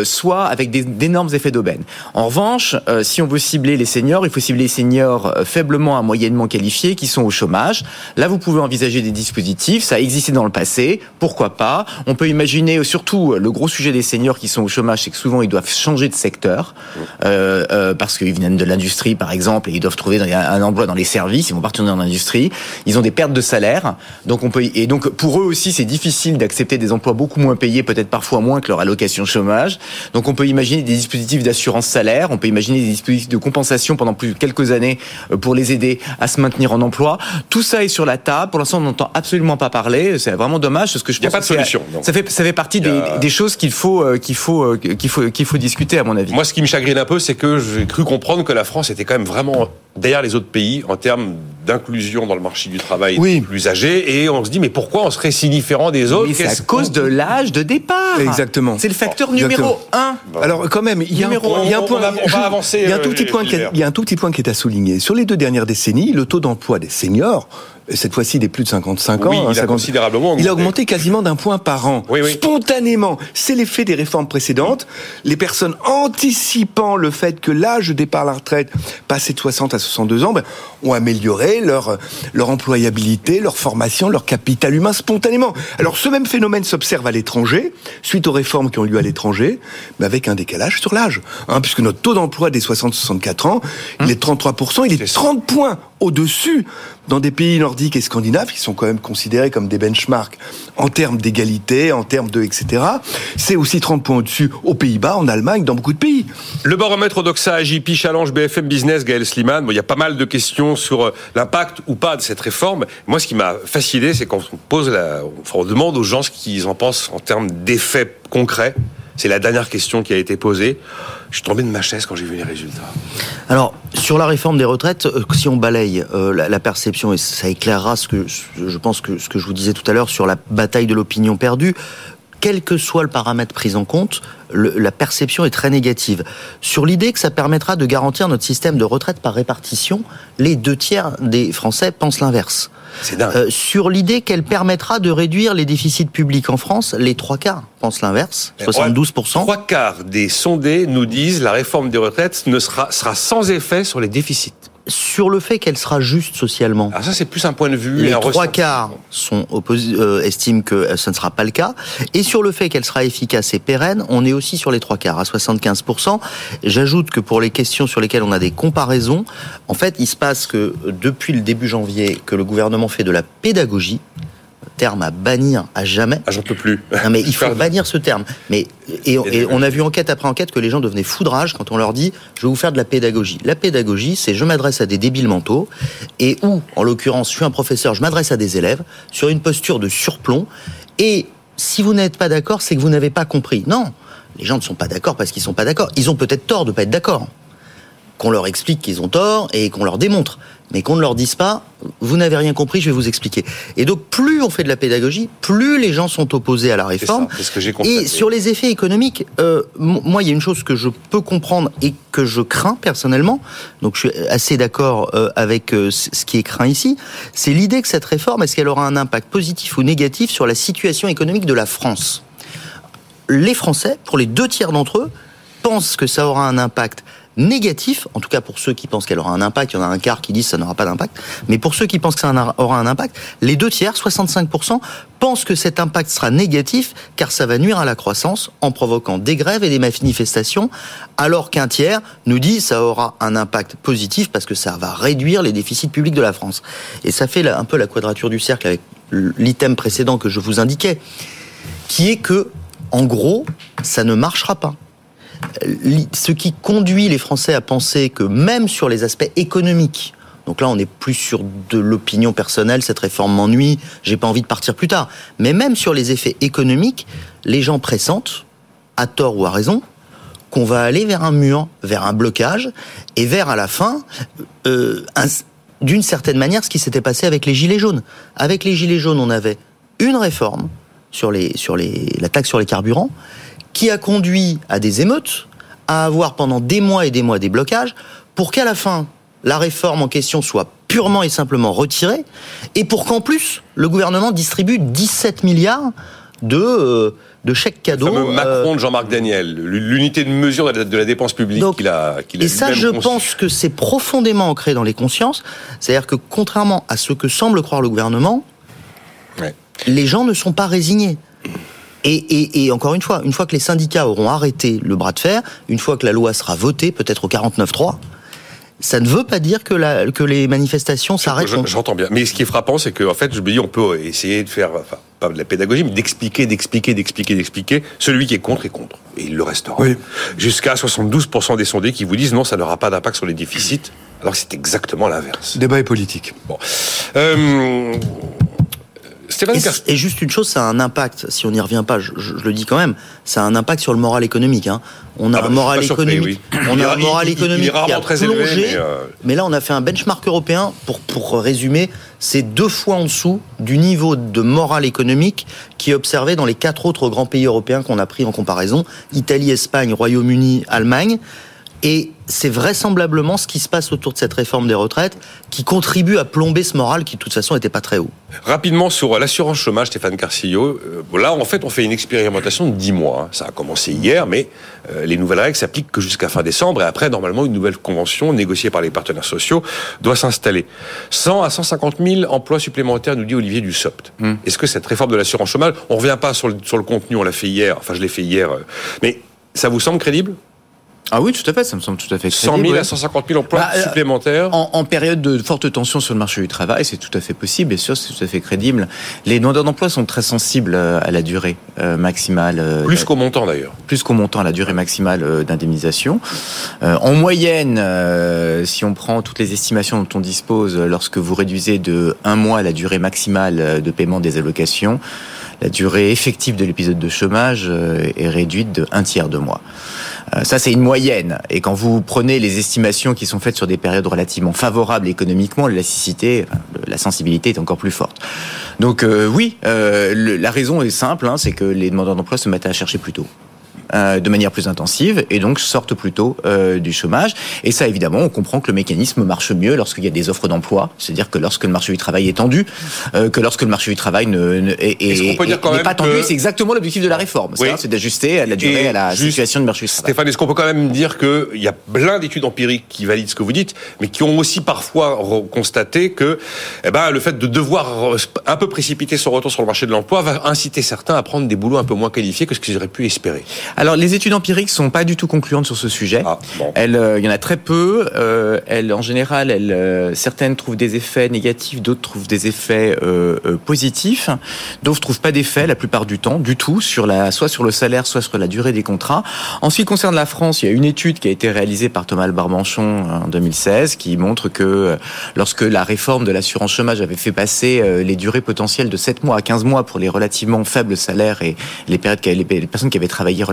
soit avec d'énormes effets d'aubaine. En revanche, si on veut cibler les seniors, il faut cibler les seniors faiblement à moyennement qualifiés qui sont au chômage. Là, vous pouvez envisager des dispositifs, ça a existé dans le passé, pourquoi pas. On peut imaginer, surtout, le gros sujet des seniors qui sont au chômage, c'est que souvent, ils doivent changer de secteur, parce qu'ils viennent de l'industrie, par exemple, et ils doivent trouver un emploi dans les services, ils vont partir dans l'industrie, ils ont des pertes de salaire, Donc on peut, et donc pour eux aussi c'est difficile d'accepter des emplois beaucoup moins payés, peut-être parfois moins que leur allocation chômage. Donc on peut imaginer des dispositifs d'assurance salaire, on peut imaginer des dispositifs de compensation pendant plus de quelques années pour les aider à se maintenir en emploi. Tout ça est sur la table. Pour l'instant on n'entend absolument pas parler. C'est vraiment dommage parce que je pense pas de solution. Ça fait partie des choses qu'il faut discuter à mon avis. Moi ce qui me chagrine un peu c'est que j'ai cru comprendre que la France était quand même vraiment derrière les autres pays en termes d'inclusion dans le marché du travail des plus âgés, et on se dit mais pourquoi on serait si différent des autres ? Mais c'est à cause de l'âge de départ. Exactement. C'est le facteur numéro 1. Alors quand même, il y a un point, il y a un tout petit point qui est à souligner. Sur les 2 dernières décennies, le taux d'emploi des seniors, cette fois-ci des plus de 55 ans, considérablement augmenté. Il a augmenté quasiment d'un point par an. Oui. Spontanément. C'est l'effet des réformes précédentes. Les personnes anticipant le fait que l'âge de départ à la retraite passait de 60 à 62 ans, ont amélioré leur employabilité, leur formation, leur capital humain spontanément. Alors ce même phénomène s'observe à l'étranger, suite aux réformes qui ont lieu à l'étranger, mais avec un décalage sur l'âge. Puisque notre taux d'emploi des 60-64 ans, il est de 33%, il est 30 points au-dessus dans des pays nordiques et scandinaves qui sont quand même considérés comme des benchmarks en termes d'égalité, en termes de etc. C'est aussi 30 points au-dessus aux Pays-Bas, en Allemagne, dans beaucoup de pays. Le baromètre d'Oxa, AJP, Challenge, BFM Business, Gaël Sliman. Bon, il y a pas mal de questions sur l'impact ou pas de cette réforme. Moi, ce qui m'a fasciné, c'est quand on demande aux gens ce qu'ils en pensent en termes d'effets concrets. C'est la dernière question qui a été posée. Je suis tombé de ma chaise quand j'ai vu les résultats. Alors, sur la réforme des retraites, si on balaye la perception, et ça éclairera ce que je vous disais tout à l'heure sur la bataille de l'opinion perdue, quel que soit le paramètre pris en compte, la perception est très négative. Sur l'idée que ça permettra de garantir notre système de retraite par répartition, les 2 tiers des Français pensent l'inverse. C'est dingue. Sur l'idée qu'elle permettra de réduire les déficits publics en France, les 3 quarts pensent l'inverse, 72%. 3 quarts des sondés nous disent la réforme des retraites sera sans effet sur les déficits. Sur le fait qu'elle sera juste socialement. Ah, ça, c'est plus un point de vue. Les 3 quarts sont estiment que ça ne sera pas le cas. Et sur le fait qu'elle sera efficace et pérenne, on est aussi sur les 3 quarts, à 75%. J'ajoute que pour les questions sur lesquelles on a des comparaisons, en fait, il se passe que depuis le début janvier, que le gouvernement fait de la pédagogie, terme à bannir à jamais. Ah, j'en peux plus. Non, mais il faut bannir ce terme. Et on a vu enquête après enquête que les gens devenaient fous de rage quand on leur dit « je vais vous faire de la pédagogie ». La pédagogie, c'est « je m'adresse à des débiles mentaux » et ou, en l'occurrence, je suis un professeur, je m'adresse à des élèves sur une posture de surplomb, et si vous n'êtes pas d'accord, c'est que vous n'avez pas compris. Non, les gens ne sont pas d'accord parce qu'ils ne sont pas d'accord. Ils ont peut-être tort de ne pas être d'accord. Qu'on leur explique qu'ils ont tort et qu'on leur démontre. Mais qu'on ne leur dise pas, vous n'avez rien compris, je vais vous expliquer. Et donc, plus on fait de la pédagogie, plus les gens sont opposés à la réforme. C'est ça, c'est ce que j'ai constaté. Et sur les effets économiques, moi, il y a une chose que je peux comprendre et que je crains personnellement, donc je suis assez d'accord avec ce qui est craint ici, c'est l'idée que cette réforme, est-ce qu'elle aura un impact positif ou négatif sur la situation économique de la France ? Les Français, pour les 2 tiers d'entre eux, pensent que ça aura un impact négatif, en tout cas pour ceux qui pensent qu'elle aura un impact, il y en a 1 quart qui disent que ça n'aura pas d'impact, mais pour ceux qui pensent que ça aura un impact, les 2 tiers, 65%, pensent que cet impact sera négatif car ça va nuire à la croissance en provoquant des grèves et des manifestations, alors qu'1 tiers nous dit que ça aura un impact positif parce que ça va réduire les déficits publics de la France. Et ça fait un peu la quadrature du cercle avec l'item précédent que je vous indiquais, qui est que, en gros, ça ne marchera pas. Ce qui conduit les Français à penser que même sur les aspects économiques, donc là on est plus sur de l'opinion personnelle, cette réforme m'ennuie, j'ai pas envie de partir plus tard, mais même sur les effets économiques, les gens pressentent, à tort ou à raison, qu'on va aller vers un mur, vers un blocage, et vers à la fin, d'une certaine manière, ce qui s'était passé avec les Gilets jaunes. Avec les Gilets jaunes, on avait une réforme la taxe sur les carburants, qui a conduit à des émeutes, à avoir pendant des mois et des mois des blocages, pour qu'à la fin, la réforme en question soit purement et simplement retirée, et pour qu'en plus, le gouvernement distribue 17 milliards de chèques cadeaux. Le Macron de Jean-Marc Daniel, l'unité de mesure de la dépense publique donc, qu'il a et ça, je pense que c'est profondément ancré dans les consciences, c'est-à-dire que contrairement à ce que semble croire le gouvernement, les gens ne sont pas résignés. Et encore une fois que les syndicats auront arrêté le bras de fer, une fois que la loi sera votée, peut-être au 49-3, ça ne veut pas dire que les manifestations s'arrêtent. J'entends bien. Mais ce qui est frappant, c'est qu'en fait, je me dis, on peut essayer de faire, enfin, pas de la pédagogie, mais d'expliquer. Celui qui est contre. Et il le restera. Oui. Jusqu'à 72% des sondés qui vous disent non, ça n'aura pas d'impact sur les déficits. Alors que c'est exactement l'inverse. Débat est politique. Bon. Et juste une chose, ça a un impact, si on n'y revient pas, je le dis quand même, ça a un impact sur le moral économique. Hein. On a un moral économique qui a plongé, mais là on a fait un benchmark européen, pour résumer, c'est 2 fois en dessous du niveau de moral économique qui est observé dans les 4 autres grands pays européens qu'on a pris en comparaison, Italie, Espagne, Royaume-Uni, Allemagne. Et c'est vraisemblablement ce qui se passe autour de cette réforme des retraites qui contribue à plomber ce moral qui, de toute façon, n'était pas très haut. Rapidement, sur l'assurance chômage, Stéphane Carcillo, là, en fait, on fait une expérimentation de 10 mois. Ça a commencé hier, mais les nouvelles règles s'appliquent que jusqu'à fin décembre. Et après, normalement, une nouvelle convention négociée par les partenaires sociaux doit s'installer. 100 à 150 000 emplois supplémentaires, nous dit Olivier Dussopt. Est-ce que cette réforme de l'assurance chômage, on ne revient pas sur le contenu, je l'ai fait hier, mais ça vous semble crédible ? Ah oui, tout à fait, ça me semble tout à fait crédible. 100 000 à 150 000 emplois supplémentaires. En période de forte tension sur le marché du travail, c'est tout à fait possible, bien sûr, c'est tout à fait crédible. Les demandeurs d'emploi sont très sensibles à la durée maximale. Plus qu'au montant d'ailleurs. Plus qu'au montant, à la durée maximale d'indemnisation. En moyenne, si on prend toutes les estimations dont on dispose, lorsque vous réduisez de 1 mois la durée maximale de paiement des allocations, la durée effective de l'épisode de chômage est réduite de 1/3 de mois. Ça, c'est une moyenne. Et quand vous prenez les estimations qui sont faites sur des périodes relativement favorables économiquement, la sensibilité est encore plus forte. Donc la raison est simple, c'est que les demandeurs d'emploi se mettent à chercher plus tôt. De manière plus intensive, et donc sortent plus tôt du chômage. Et ça, évidemment, on comprend que le mécanisme marche mieux lorsqu'il y a des offres d'emploi, c'est-à-dire que lorsque le marché du travail est tendu, que lorsque le marché du travail n'est pas tendu, c'est exactement l'objectif de la réforme, oui. C'est d'ajuster à la durée, à la situation du marché du travail. Stéphane, est-ce qu'on peut quand même dire qu'il y a plein d'études empiriques qui valident ce que vous dites, mais qui ont aussi parfois constaté que le fait de devoir un peu précipiter son retour sur le marché de l'emploi va inciter certains à prendre des boulots un peu moins qualifiés que ce qu'ils auraient pu espérer? Alors, les études empiriques sont pas du tout concluantes sur ce sujet. Il y en a très peu. Certaines trouvent des effets négatifs, d'autres trouvent des effets positifs. D'autres trouvent pas d'effet, la plupart du temps, du tout, soit sur le salaire, soit sur la durée des contrats. En ce qui concerne la France, il y a une étude qui a été réalisée par Thomas Le Barbanchon en 2016 qui montre que lorsque la réforme de l'assurance chômage avait fait passer les durées potentielles de 7 mois à 15 mois pour les relativement faibles salaires et les personnes qui avaient travaillé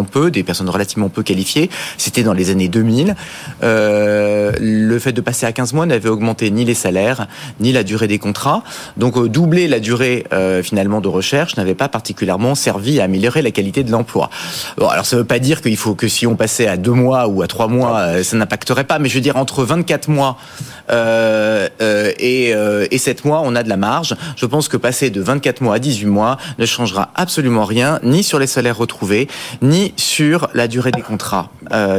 des personnes relativement peu qualifiées, c'était dans les années 2000. Le fait de passer à 15 mois n'avait augmenté ni les salaires, ni la durée des contrats. Donc doubler la durée finalement de recherche n'avait pas particulièrement servi à améliorer la qualité de l'emploi. Bon, alors ça ne veut pas dire qu'il faut que si on passait à 2 mois ou à 3 mois, ça n'impacterait pas, mais je veux dire entre 24 mois et 7 mois, on a de la marge. Je pense que passer de 24 mois à 18 mois ne changera absolument rien, ni sur les salaires retrouvés, ni sur la durée des contrats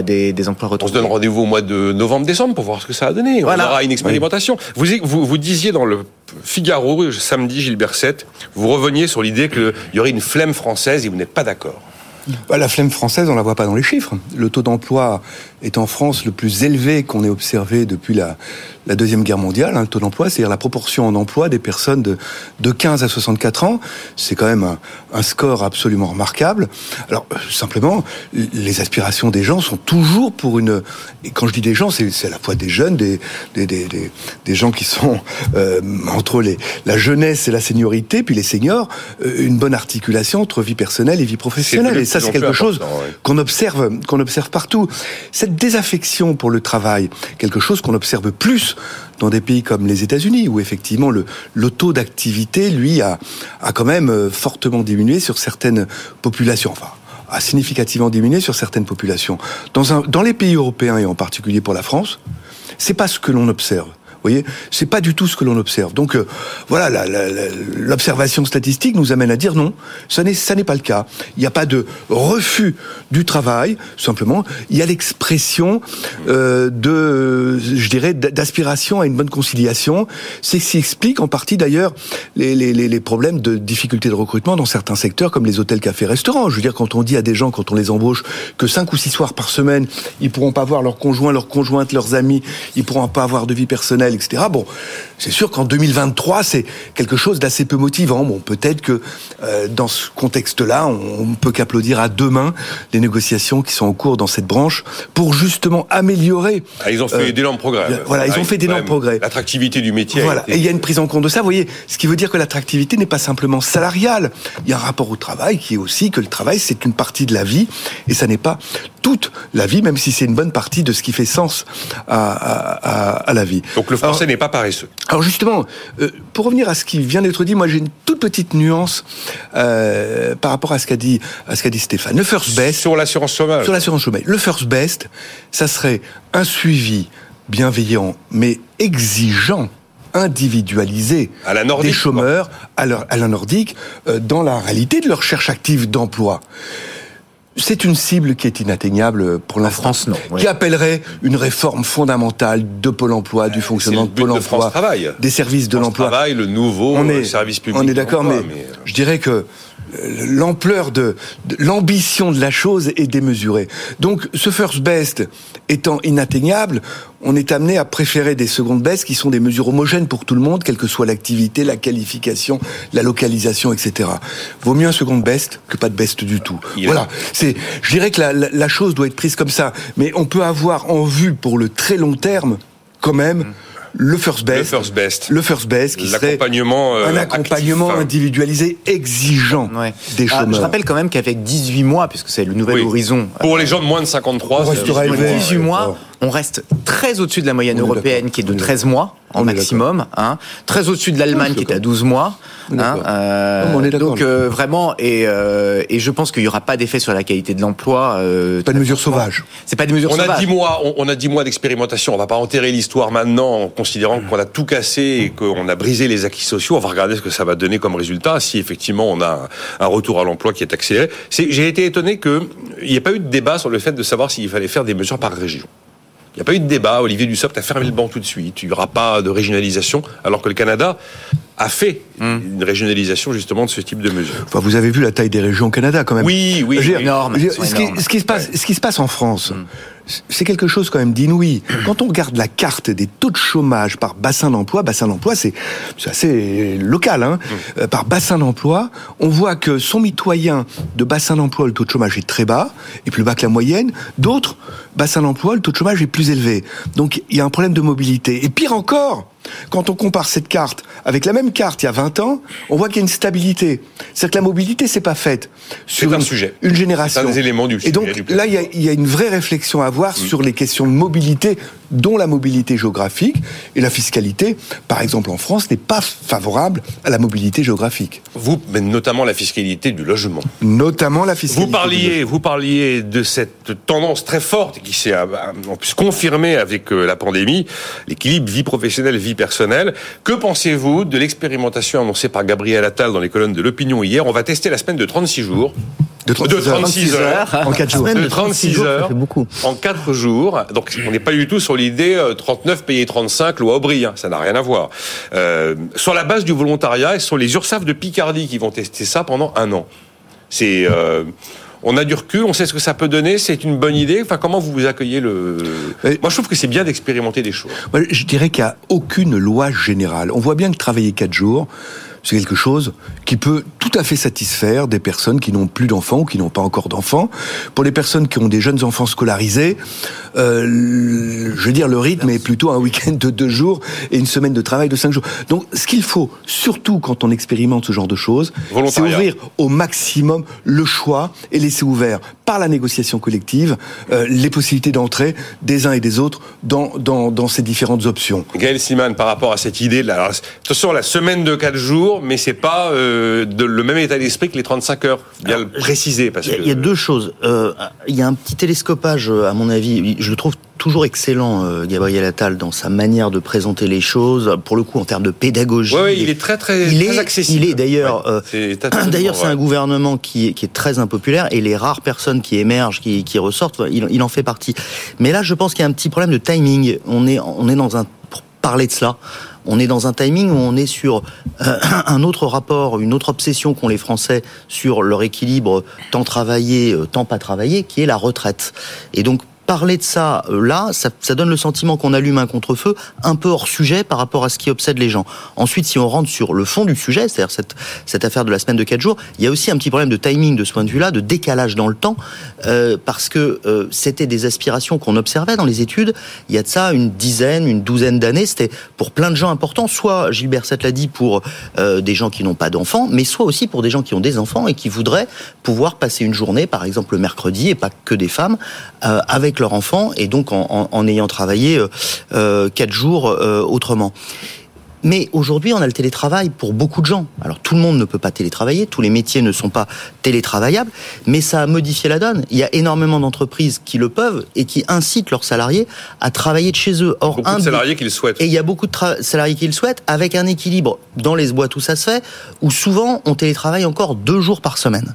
des emplois retrouvés. On se donne rendez-vous au mois de novembre-décembre pour voir ce que ça a donné. Voilà. On aura une expérimentation. Oui. Vous disiez dans le Figaro, samedi, Gilles Berset, vous reveniez sur l'idée qu'il y aurait une flemme française et vous n'êtes pas d'accord. La flemme française, on ne la voit pas dans les chiffres. Le taux d'emploi est en France le plus élevé qu'on ait observé depuis la Deuxième Guerre mondiale. Le taux d'emploi, c'est-à-dire la proportion en emploi des personnes de 15 à 64 ans. C'est quand même un score absolument remarquable. Alors, simplement, les aspirations des gens sont toujours pour une... Et quand je dis des gens, c'est à la fois des jeunes, des gens qui sont entre la jeunesse et la séniorité, puis les seniors, une bonne articulation entre vie personnelle et vie professionnelle. Et ça, c'est quelque chose qu'on observe partout. Cette désaffection pour le travail, quelque chose qu'on observe plus dans des pays comme les États-Unis, où effectivement le taux d'activité, lui, a quand même fortement diminué sur certaines populations. Enfin, a significativement diminué sur certaines populations. Dans les pays européens, et en particulier pour la France, c'est pas ce que l'on observe. voyez, c'est pas du tout ce que l'on observe. Donc voilà, l'observation statistique nous amène à dire non, ça n'est pas le cas. Il n'y a pas de refus du travail, simplement, il y a l'expression d'aspiration à une bonne conciliation. C'est ce qui explique en partie d'ailleurs les problèmes de difficultés de recrutement dans certains secteurs comme les hôtels, cafés, restaurants. Je veux dire, quand on dit à des gens, quand on les embauche, que 5 ou 6 soirs par semaine, ils pourront pas voir leurs conjoints, leurs conjointes, leurs amis, ils pourront pas avoir de vie personnelle, etc. Bon, c'est sûr qu'en 2023, c'est quelque chose d'assez peu motivant. Bon, peut-être que dans ce contexte-là, on ne peut qu'applaudir à deux mains les négociations qui sont en cours dans cette branche pour justement améliorer. Ah, ils ont fait d'énormes progrès. Voilà, ils ont fait d'énormes progrès. L'attractivité du métier. Voilà, et il y a une prise en compte de ça, vous voyez, ce qui veut dire que l'attractivité n'est pas simplement salariale. Il y a un rapport au travail qui est aussi que le travail, c'est une partie de la vie et ça n'est pas toute la vie, même si c'est une bonne partie de ce qui fait sens à la vie. Donc le français n'est pas paresseux. Alors justement, pour revenir à ce qui vient d'être dit, moi j'ai une toute petite nuance par rapport à ce qu'a dit Stéphane. Le first best sur l'assurance chômage. Le first best, ça serait un suivi bienveillant mais exigeant, individualisé des chômeurs à la nordique dans la réalité de leur recherche active d'emploi. C'est une cible qui est inatteignable pour l'instant. En France, non. Ouais. Qui appellerait une réforme fondamentale de Pôle emploi, du fonctionnement de Pôle emploi, des services de l'emploi. Travail, le nouveau service public. On est d'accord, mais je dirais que l'ampleur de l'ambition de la chose est démesurée. Donc, ce first best étant inatteignable, on est amené à préférer des secondes baisses qui sont des mesures homogènes pour tout le monde, quelle que soit l'activité, la qualification, la localisation, etc. Vaut mieux un second best que pas de best du tout. Voilà. Je dirais que la chose doit être prise comme ça. Mais on peut avoir en vue pour le très long terme, quand même, le first best qui serait un accompagnement actif, individualisé, exigeant des chômeurs. Je rappelle quand même qu'avec 18 mois, puisque c'est le nouvel horizon... Pour les gens de moins de 53, c'est 18 mois... On reste très au-dessus de la moyenne européenne qui est de 13 mois en maximum, très au-dessus de l'Allemagne qui est à 12 mois. Donc vraiment, et je pense qu'il n'y aura pas d'effet sur la qualité de l'emploi. Pas de mesures sauvages. C'est pas des mesures sauvages. On a 10 mois d'expérimentation. On ne va pas enterrer l'histoire maintenant en considérant qu'on a tout cassé et qu'on a brisé les acquis sociaux. On va regarder ce que ça va donner comme résultat si effectivement on a un retour à l'emploi qui est accéléré. J'ai été étonné qu'il n'y ait pas eu de débat sur le fait de savoir s'il fallait faire des mesures par région. Il n'y a pas eu de débat. Olivier Dussopt a fermé le banc tout de suite. Il n'y aura pas de régionalisation, alors que le Canada a fait une régionalisation justement de ce type de mesures. Enfin, vous avez vu la taille des régions au Canada, quand même. Oui, c'est énorme. Ce qui se passe en France, c'est quelque chose quand même d'inouï. Quand on regarde la carte des taux de chômage par bassin d'emploi, c'est assez local, par bassin d'emploi, on voit que son mitoyen de bassin d'emploi, le taux de chômage est très bas, et plus bas que la moyenne. D'autres bassins d'emploi, le taux de chômage est plus élevé. Donc, il y a un problème de mobilité. Et pire encore, quand on compare cette carte avec la même carte il y a 20 ans, on voit qu'il y a une stabilité. C'est-à-dire que la mobilité, c'est pas faite sur une génération. C'est un des éléments du sujet. Et donc là, il y a une vraie réflexion à avoir sur les questions de mobilité, dont la mobilité géographique. Et la fiscalité, par exemple en France, n'est pas favorable à la mobilité géographique. Mais notamment la fiscalité du logement. Vous parliez de cette tendance très forte qui s'est confirmée avec la pandémie, l'équilibre vie professionnelle, vie personnelle. Que pensez-vous de l'expérimentation annoncée par Gabriel Attal dans les colonnes de l'Opinion hier ? On va tester la semaine de 36 jours. De 36 heures en 4 jours. De 36 heures en 4 jours. Donc, on n'est pas du tout sur l'idée 39 payés 35, loi Aubry. Ça n'a rien à voir. Sur la base du volontariat, ce sont les URSAF de Picardie qui vont tester ça pendant un an. On a du recul, on sait ce que ça peut donner, c'est une bonne idée. Enfin, comment vous accueillez le... Moi, je trouve que c'est bien d'expérimenter des choses. Je dirais qu'il n'y a aucune loi générale. On voit bien que travailler 4 jours... c'est quelque chose qui peut tout à fait satisfaire des personnes qui n'ont plus d'enfants ou qui n'ont pas encore d'enfants. Pour les personnes qui ont des jeunes enfants scolarisés, je veux dire, le rythme est plutôt un week-end de 2 jours et une semaine de travail de 5 jours. Donc, ce qu'il faut, surtout quand on expérimente ce genre de choses, c'est ouvrir au maximum le choix et laisser ouvert, par la négociation collective, les possibilités d'entrée des uns et des autres dans ces différentes options. Gaël Sliman, par rapport à cette idée, de toute façon, la semaine de 4 jours, mais c'est pas le même état d'esprit que les 35 heures. Bien le préciser. Il y a deux choses. Il y a un petit télescopage, à mon avis, je le trouve toujours excellent, Gabriel Attal, dans sa manière de présenter les choses. Pour le coup, en termes de pédagogie, ouais, il est très accessible. Il est d'ailleurs, c'est un gouvernement qui est très impopulaire, et les rares personnes qui émergent, qui ressortent, il en fait partie. Mais là, je pense qu'il y a un petit problème de timing. On est dans un, pour parler de cela, on est dans un timing où on est sur un autre rapport, une autre obsession qu'ont les Français sur leur équilibre tant travaillé, tant pas travaillé, qui est la retraite. Et donc, parler de ça, là, ça donne le sentiment qu'on allume un contre-feu, un peu hors sujet par rapport à ce qui obsède les gens. Ensuite, si on rentre sur le fond du sujet, c'est-à-dire cette affaire de la semaine de 4 jours, il y a aussi un petit problème de timing de ce point de vue-là, de décalage dans le temps, parce que c'était des aspirations qu'on observait dans les études. Il y a de ça une douzaine d'années, c'était pour plein de gens importants, soit, Gilles Berset l'a dit, pour des gens qui n'ont pas d'enfants, mais soit aussi pour des gens qui ont des enfants et qui voudraient pouvoir passer une journée, par exemple le mercredi, et pas que des femmes, avec leur enfant, et donc en ayant travaillé 4 jours autrement. Mais aujourd'hui, on a le télétravail pour beaucoup de gens. Alors, tout le monde ne peut pas télétravailler, tous les métiers ne sont pas télétravaillables, mais ça a modifié la donne. Il y a énormément d'entreprises qui le peuvent et qui incitent leurs salariés à travailler de chez eux. Or, beaucoup de salariés qui le souhaitent. Et il y a beaucoup de salariés qui le souhaitent, avec un équilibre dans les boîtes où ça se fait, où souvent, on télétravaille encore 2 jours par semaine.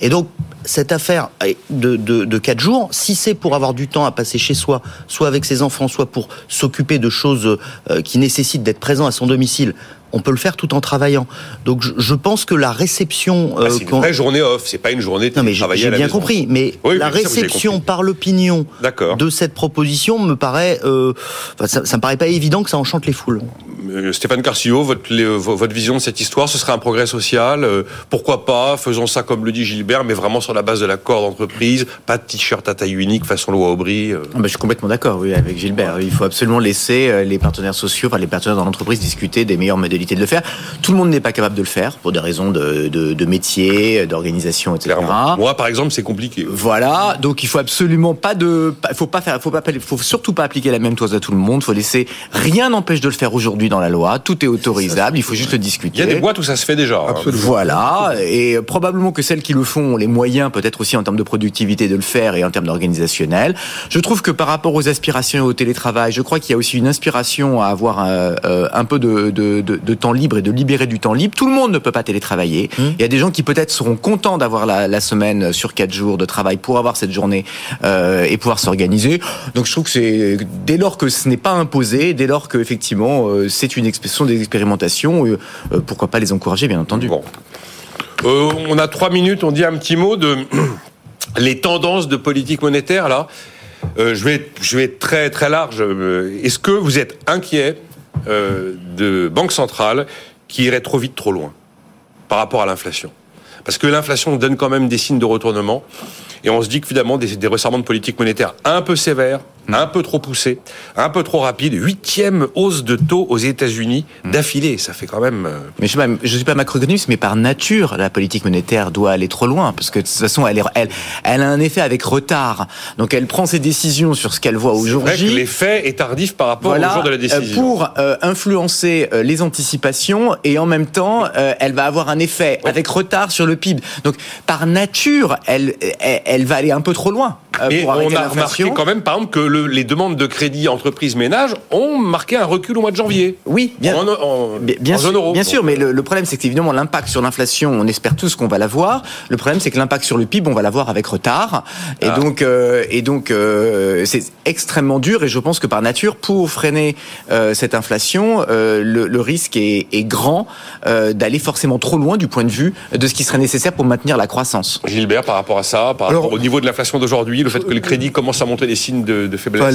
Et donc, cette affaire de 4 jours, si c'est pour avoir du temps à passer chez soi, soit avec ses enfants, soit pour s'occuper de choses qui nécessitent d'être présent à son domicile, on peut le faire tout en travaillant. Donc je pense que la réception... c'est une vraie journée off, c'est pas une journée de travailler à la maison. J'ai bien compris, mais oui, la réception par l'opinion de cette proposition me paraît... ça me paraît pas évident que ça enchante les foules. Stéphane Carcillo, votre vision de cette histoire, ce serait un progrès social, pourquoi pas, faisons ça comme le dit Gilbert, mais vraiment sur la base de l'accord d'entreprise, pas de t-shirt à taille unique façon loi Aubry. Je suis complètement d'accord, oui, avec Gilbert. Il faut absolument laisser les partenaires sociaux, les partenaires dans l'entreprise discuter des meilleures modalités de le faire. Tout le monde n'est pas capable de le faire pour des raisons de métier, d'organisation, etc. Clairement. Moi, par exemple, c'est compliqué. Voilà, donc il faut absolument pas de, faut surtout pas appliquer la même chose à tout le monde. Faut laisser, rien n'empêche de le faire aujourd'hui dans la loi, tout est autorisable, il faut juste le discuter. Il y a des boîtes où ça se fait déjà. Absolument. Voilà, et probablement que celles qui le font ont les moyens, peut-être aussi en termes de productivité, de le faire et en termes d'organisationnel. Je trouve que par rapport aux aspirations et au télétravail, je crois qu'il y a aussi une inspiration à avoir un peu de temps libre et de libérer du temps libre. Tout le monde ne peut pas télétravailler. Il y a des gens qui peut-être seront contents d'avoir la semaine sur 4 jours de travail pour avoir cette journée et pouvoir s'organiser. Donc je trouve que c'est, dès lors que ce n'est pas imposé, dès lors que effectivement c'est une expression des expérimentations, pourquoi pas les encourager, bien entendu. Bon. On a 3 minutes, on dit un petit mot de les tendances de politique monétaire là. Je vais être très très large. Est-ce que vous êtes inquiet de banques centrales qui iraient trop vite, trop loin par rapport à l'inflation? Parce que l'inflation donne quand même des signes de retournement, et on se dit que finalement des resserrements de politique monétaire un peu sévères, un peu trop poussés, un peu trop rapides. 8e hausse de taux aux États-Unis d'affilée, ça fait quand même... Mais je suis pas macroéconomiste, mais par nature, la politique monétaire doit aller trop loin, parce que de toute façon, elle a un effet avec retard. Donc elle prend ses décisions sur ce qu'elle voit aujourd'hui. C'est vrai que l'effet est tardif par rapport au jour de la décision. Pour influencer les anticipations, et en même temps, elle va avoir un effet avec retard sur le PIB. Donc par nature, elle va aller un peu trop loin pour arrêter l'inflation. Mais on a remarqué quand même, par exemple, que les demandes de crédit entreprises-ménages ont marqué un recul au mois de janvier. Oui, bien sûr. Bien sûr, mais le problème, c'est que évidemment l'impact sur l'inflation, on espère tous qu'on va l'avoir. Le problème, c'est que l'impact sur le PIB, on va l'avoir avec retard. Et donc, c'est extrêmement dur. Et je pense que par nature, pour freiner cette inflation, le risque est grand d'aller forcément trop loin du point de vue de ce qui serait nécessaire pour maintenir la croissance. Gilbert, par rapport à ça, rapport au niveau de l'inflation d'aujourd'hui, le fait que le crédit commence à monter les signes de faiblesse.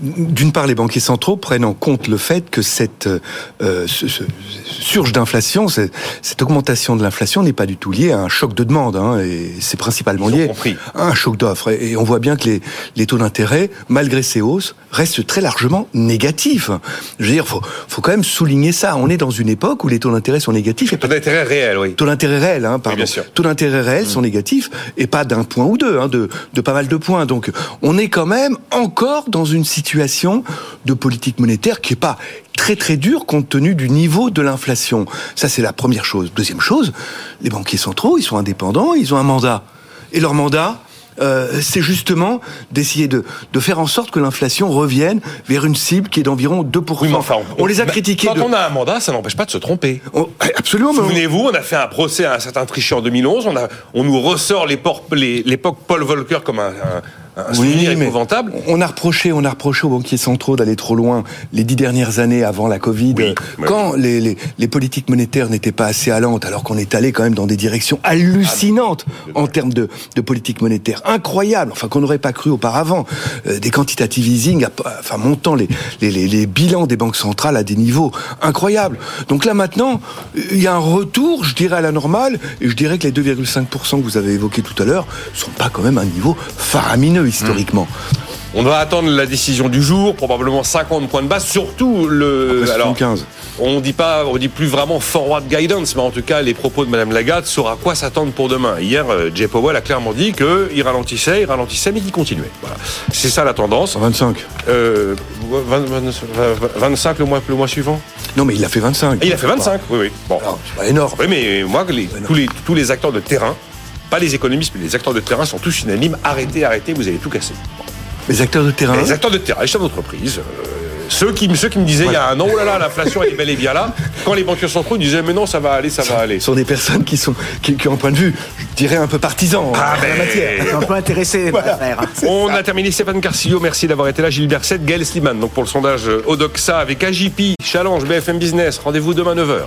D'une part, les banquiers centraux prennent en compte le fait que cette surge d'inflation, cette augmentation de l'inflation n'est pas du tout liée à un choc de demande, et c'est principalement lié à un choc d'offre. Et on voit bien que les taux d'intérêt, malgré ces hausses, restent très largement négatifs. Je veux dire, faut quand même souligner ça. On est dans une époque où les taux d'intérêt sont négatifs. Et taux d'intérêt réel, oui. Taux d'intérêt réel, pardon. Oui, bien sûr. Taux d'intérêt réel sont négatifs, et pas d'un point ou deux, de pas mal de points. Donc, on est quand même encore dans une situation de politique monétaire qui n'est pas très très dure compte tenu du niveau de l'inflation. Ça, c'est la première chose. Deuxième chose, les banquiers centraux, ils sont indépendants, ils ont un mandat. Et leur mandat, c'est justement d'essayer de faire en sorte que l'inflation revienne vers une cible qui est d'environ 2%. Oui, mais enfin, on les a critiqués. Quand on a un mandat, ça n'empêche pas de se tromper. Absolument. Souvenez-vous, on a fait un procès à un certain Trichet en 2011, on nous ressort l'époque Paul Volcker comme un souvenir épouvantable. On a reproché aux banquiers centraux d'aller trop loin les 10 dernières années avant la Covid, quand les politiques monétaires n'étaient pas assez allantes, alors qu'on est allé quand même dans des directions hallucinantes en termes de politique monétaire. Incroyable, enfin qu'on n'aurait pas cru auparavant. Des quantitative easing, enfin montant les bilans des banques centrales à des niveaux incroyables. Donc là maintenant, il y a un retour, je dirais, à la normale, et je dirais que les 2,5% que vous avez évoqués tout à l'heure sont pas quand même un niveau faramineux historiquement. On va attendre la décision du jour, probablement 50 points de base, surtout le... Alors, 15. On dit plus vraiment forward guidance, mais en tout cas, les propos de Mme Lagarde sur à quoi s'attendre pour demain. Hier, Jay Powell a clairement dit qu'il ralentissait, mais qu'il continuait. Voilà. C'est ça la tendance. 25. 25 le mois suivant ? Non, mais il a fait 25. Il a fait 25, oui. Bon. Alors, c'est pas énorme. Oui, mais moi, tous les acteurs de terrain, pas les économistes, mais les acteurs de terrain sont tous unanimes. Arrêtez, vous allez tout casser. Les acteurs de terrain. Les acteurs de terrain, les chefs d'entreprise. Ceux qui me disaient il y a un an, l'inflation elle est bel et bien là. Quand les banquiers centraux disaient mais non, ça va aller. Ce sont des personnes qui ont un point de vue, je dirais, un peu partisan en la matière. C'est un peu intéressé. On a terminé. Stéphane Carcillo, merci d'avoir été là. Gilles Berset, Gaël Sliman, donc pour le sondage Odoxa avec AJP, Challenge, BFM Business. Rendez-vous demain 9h.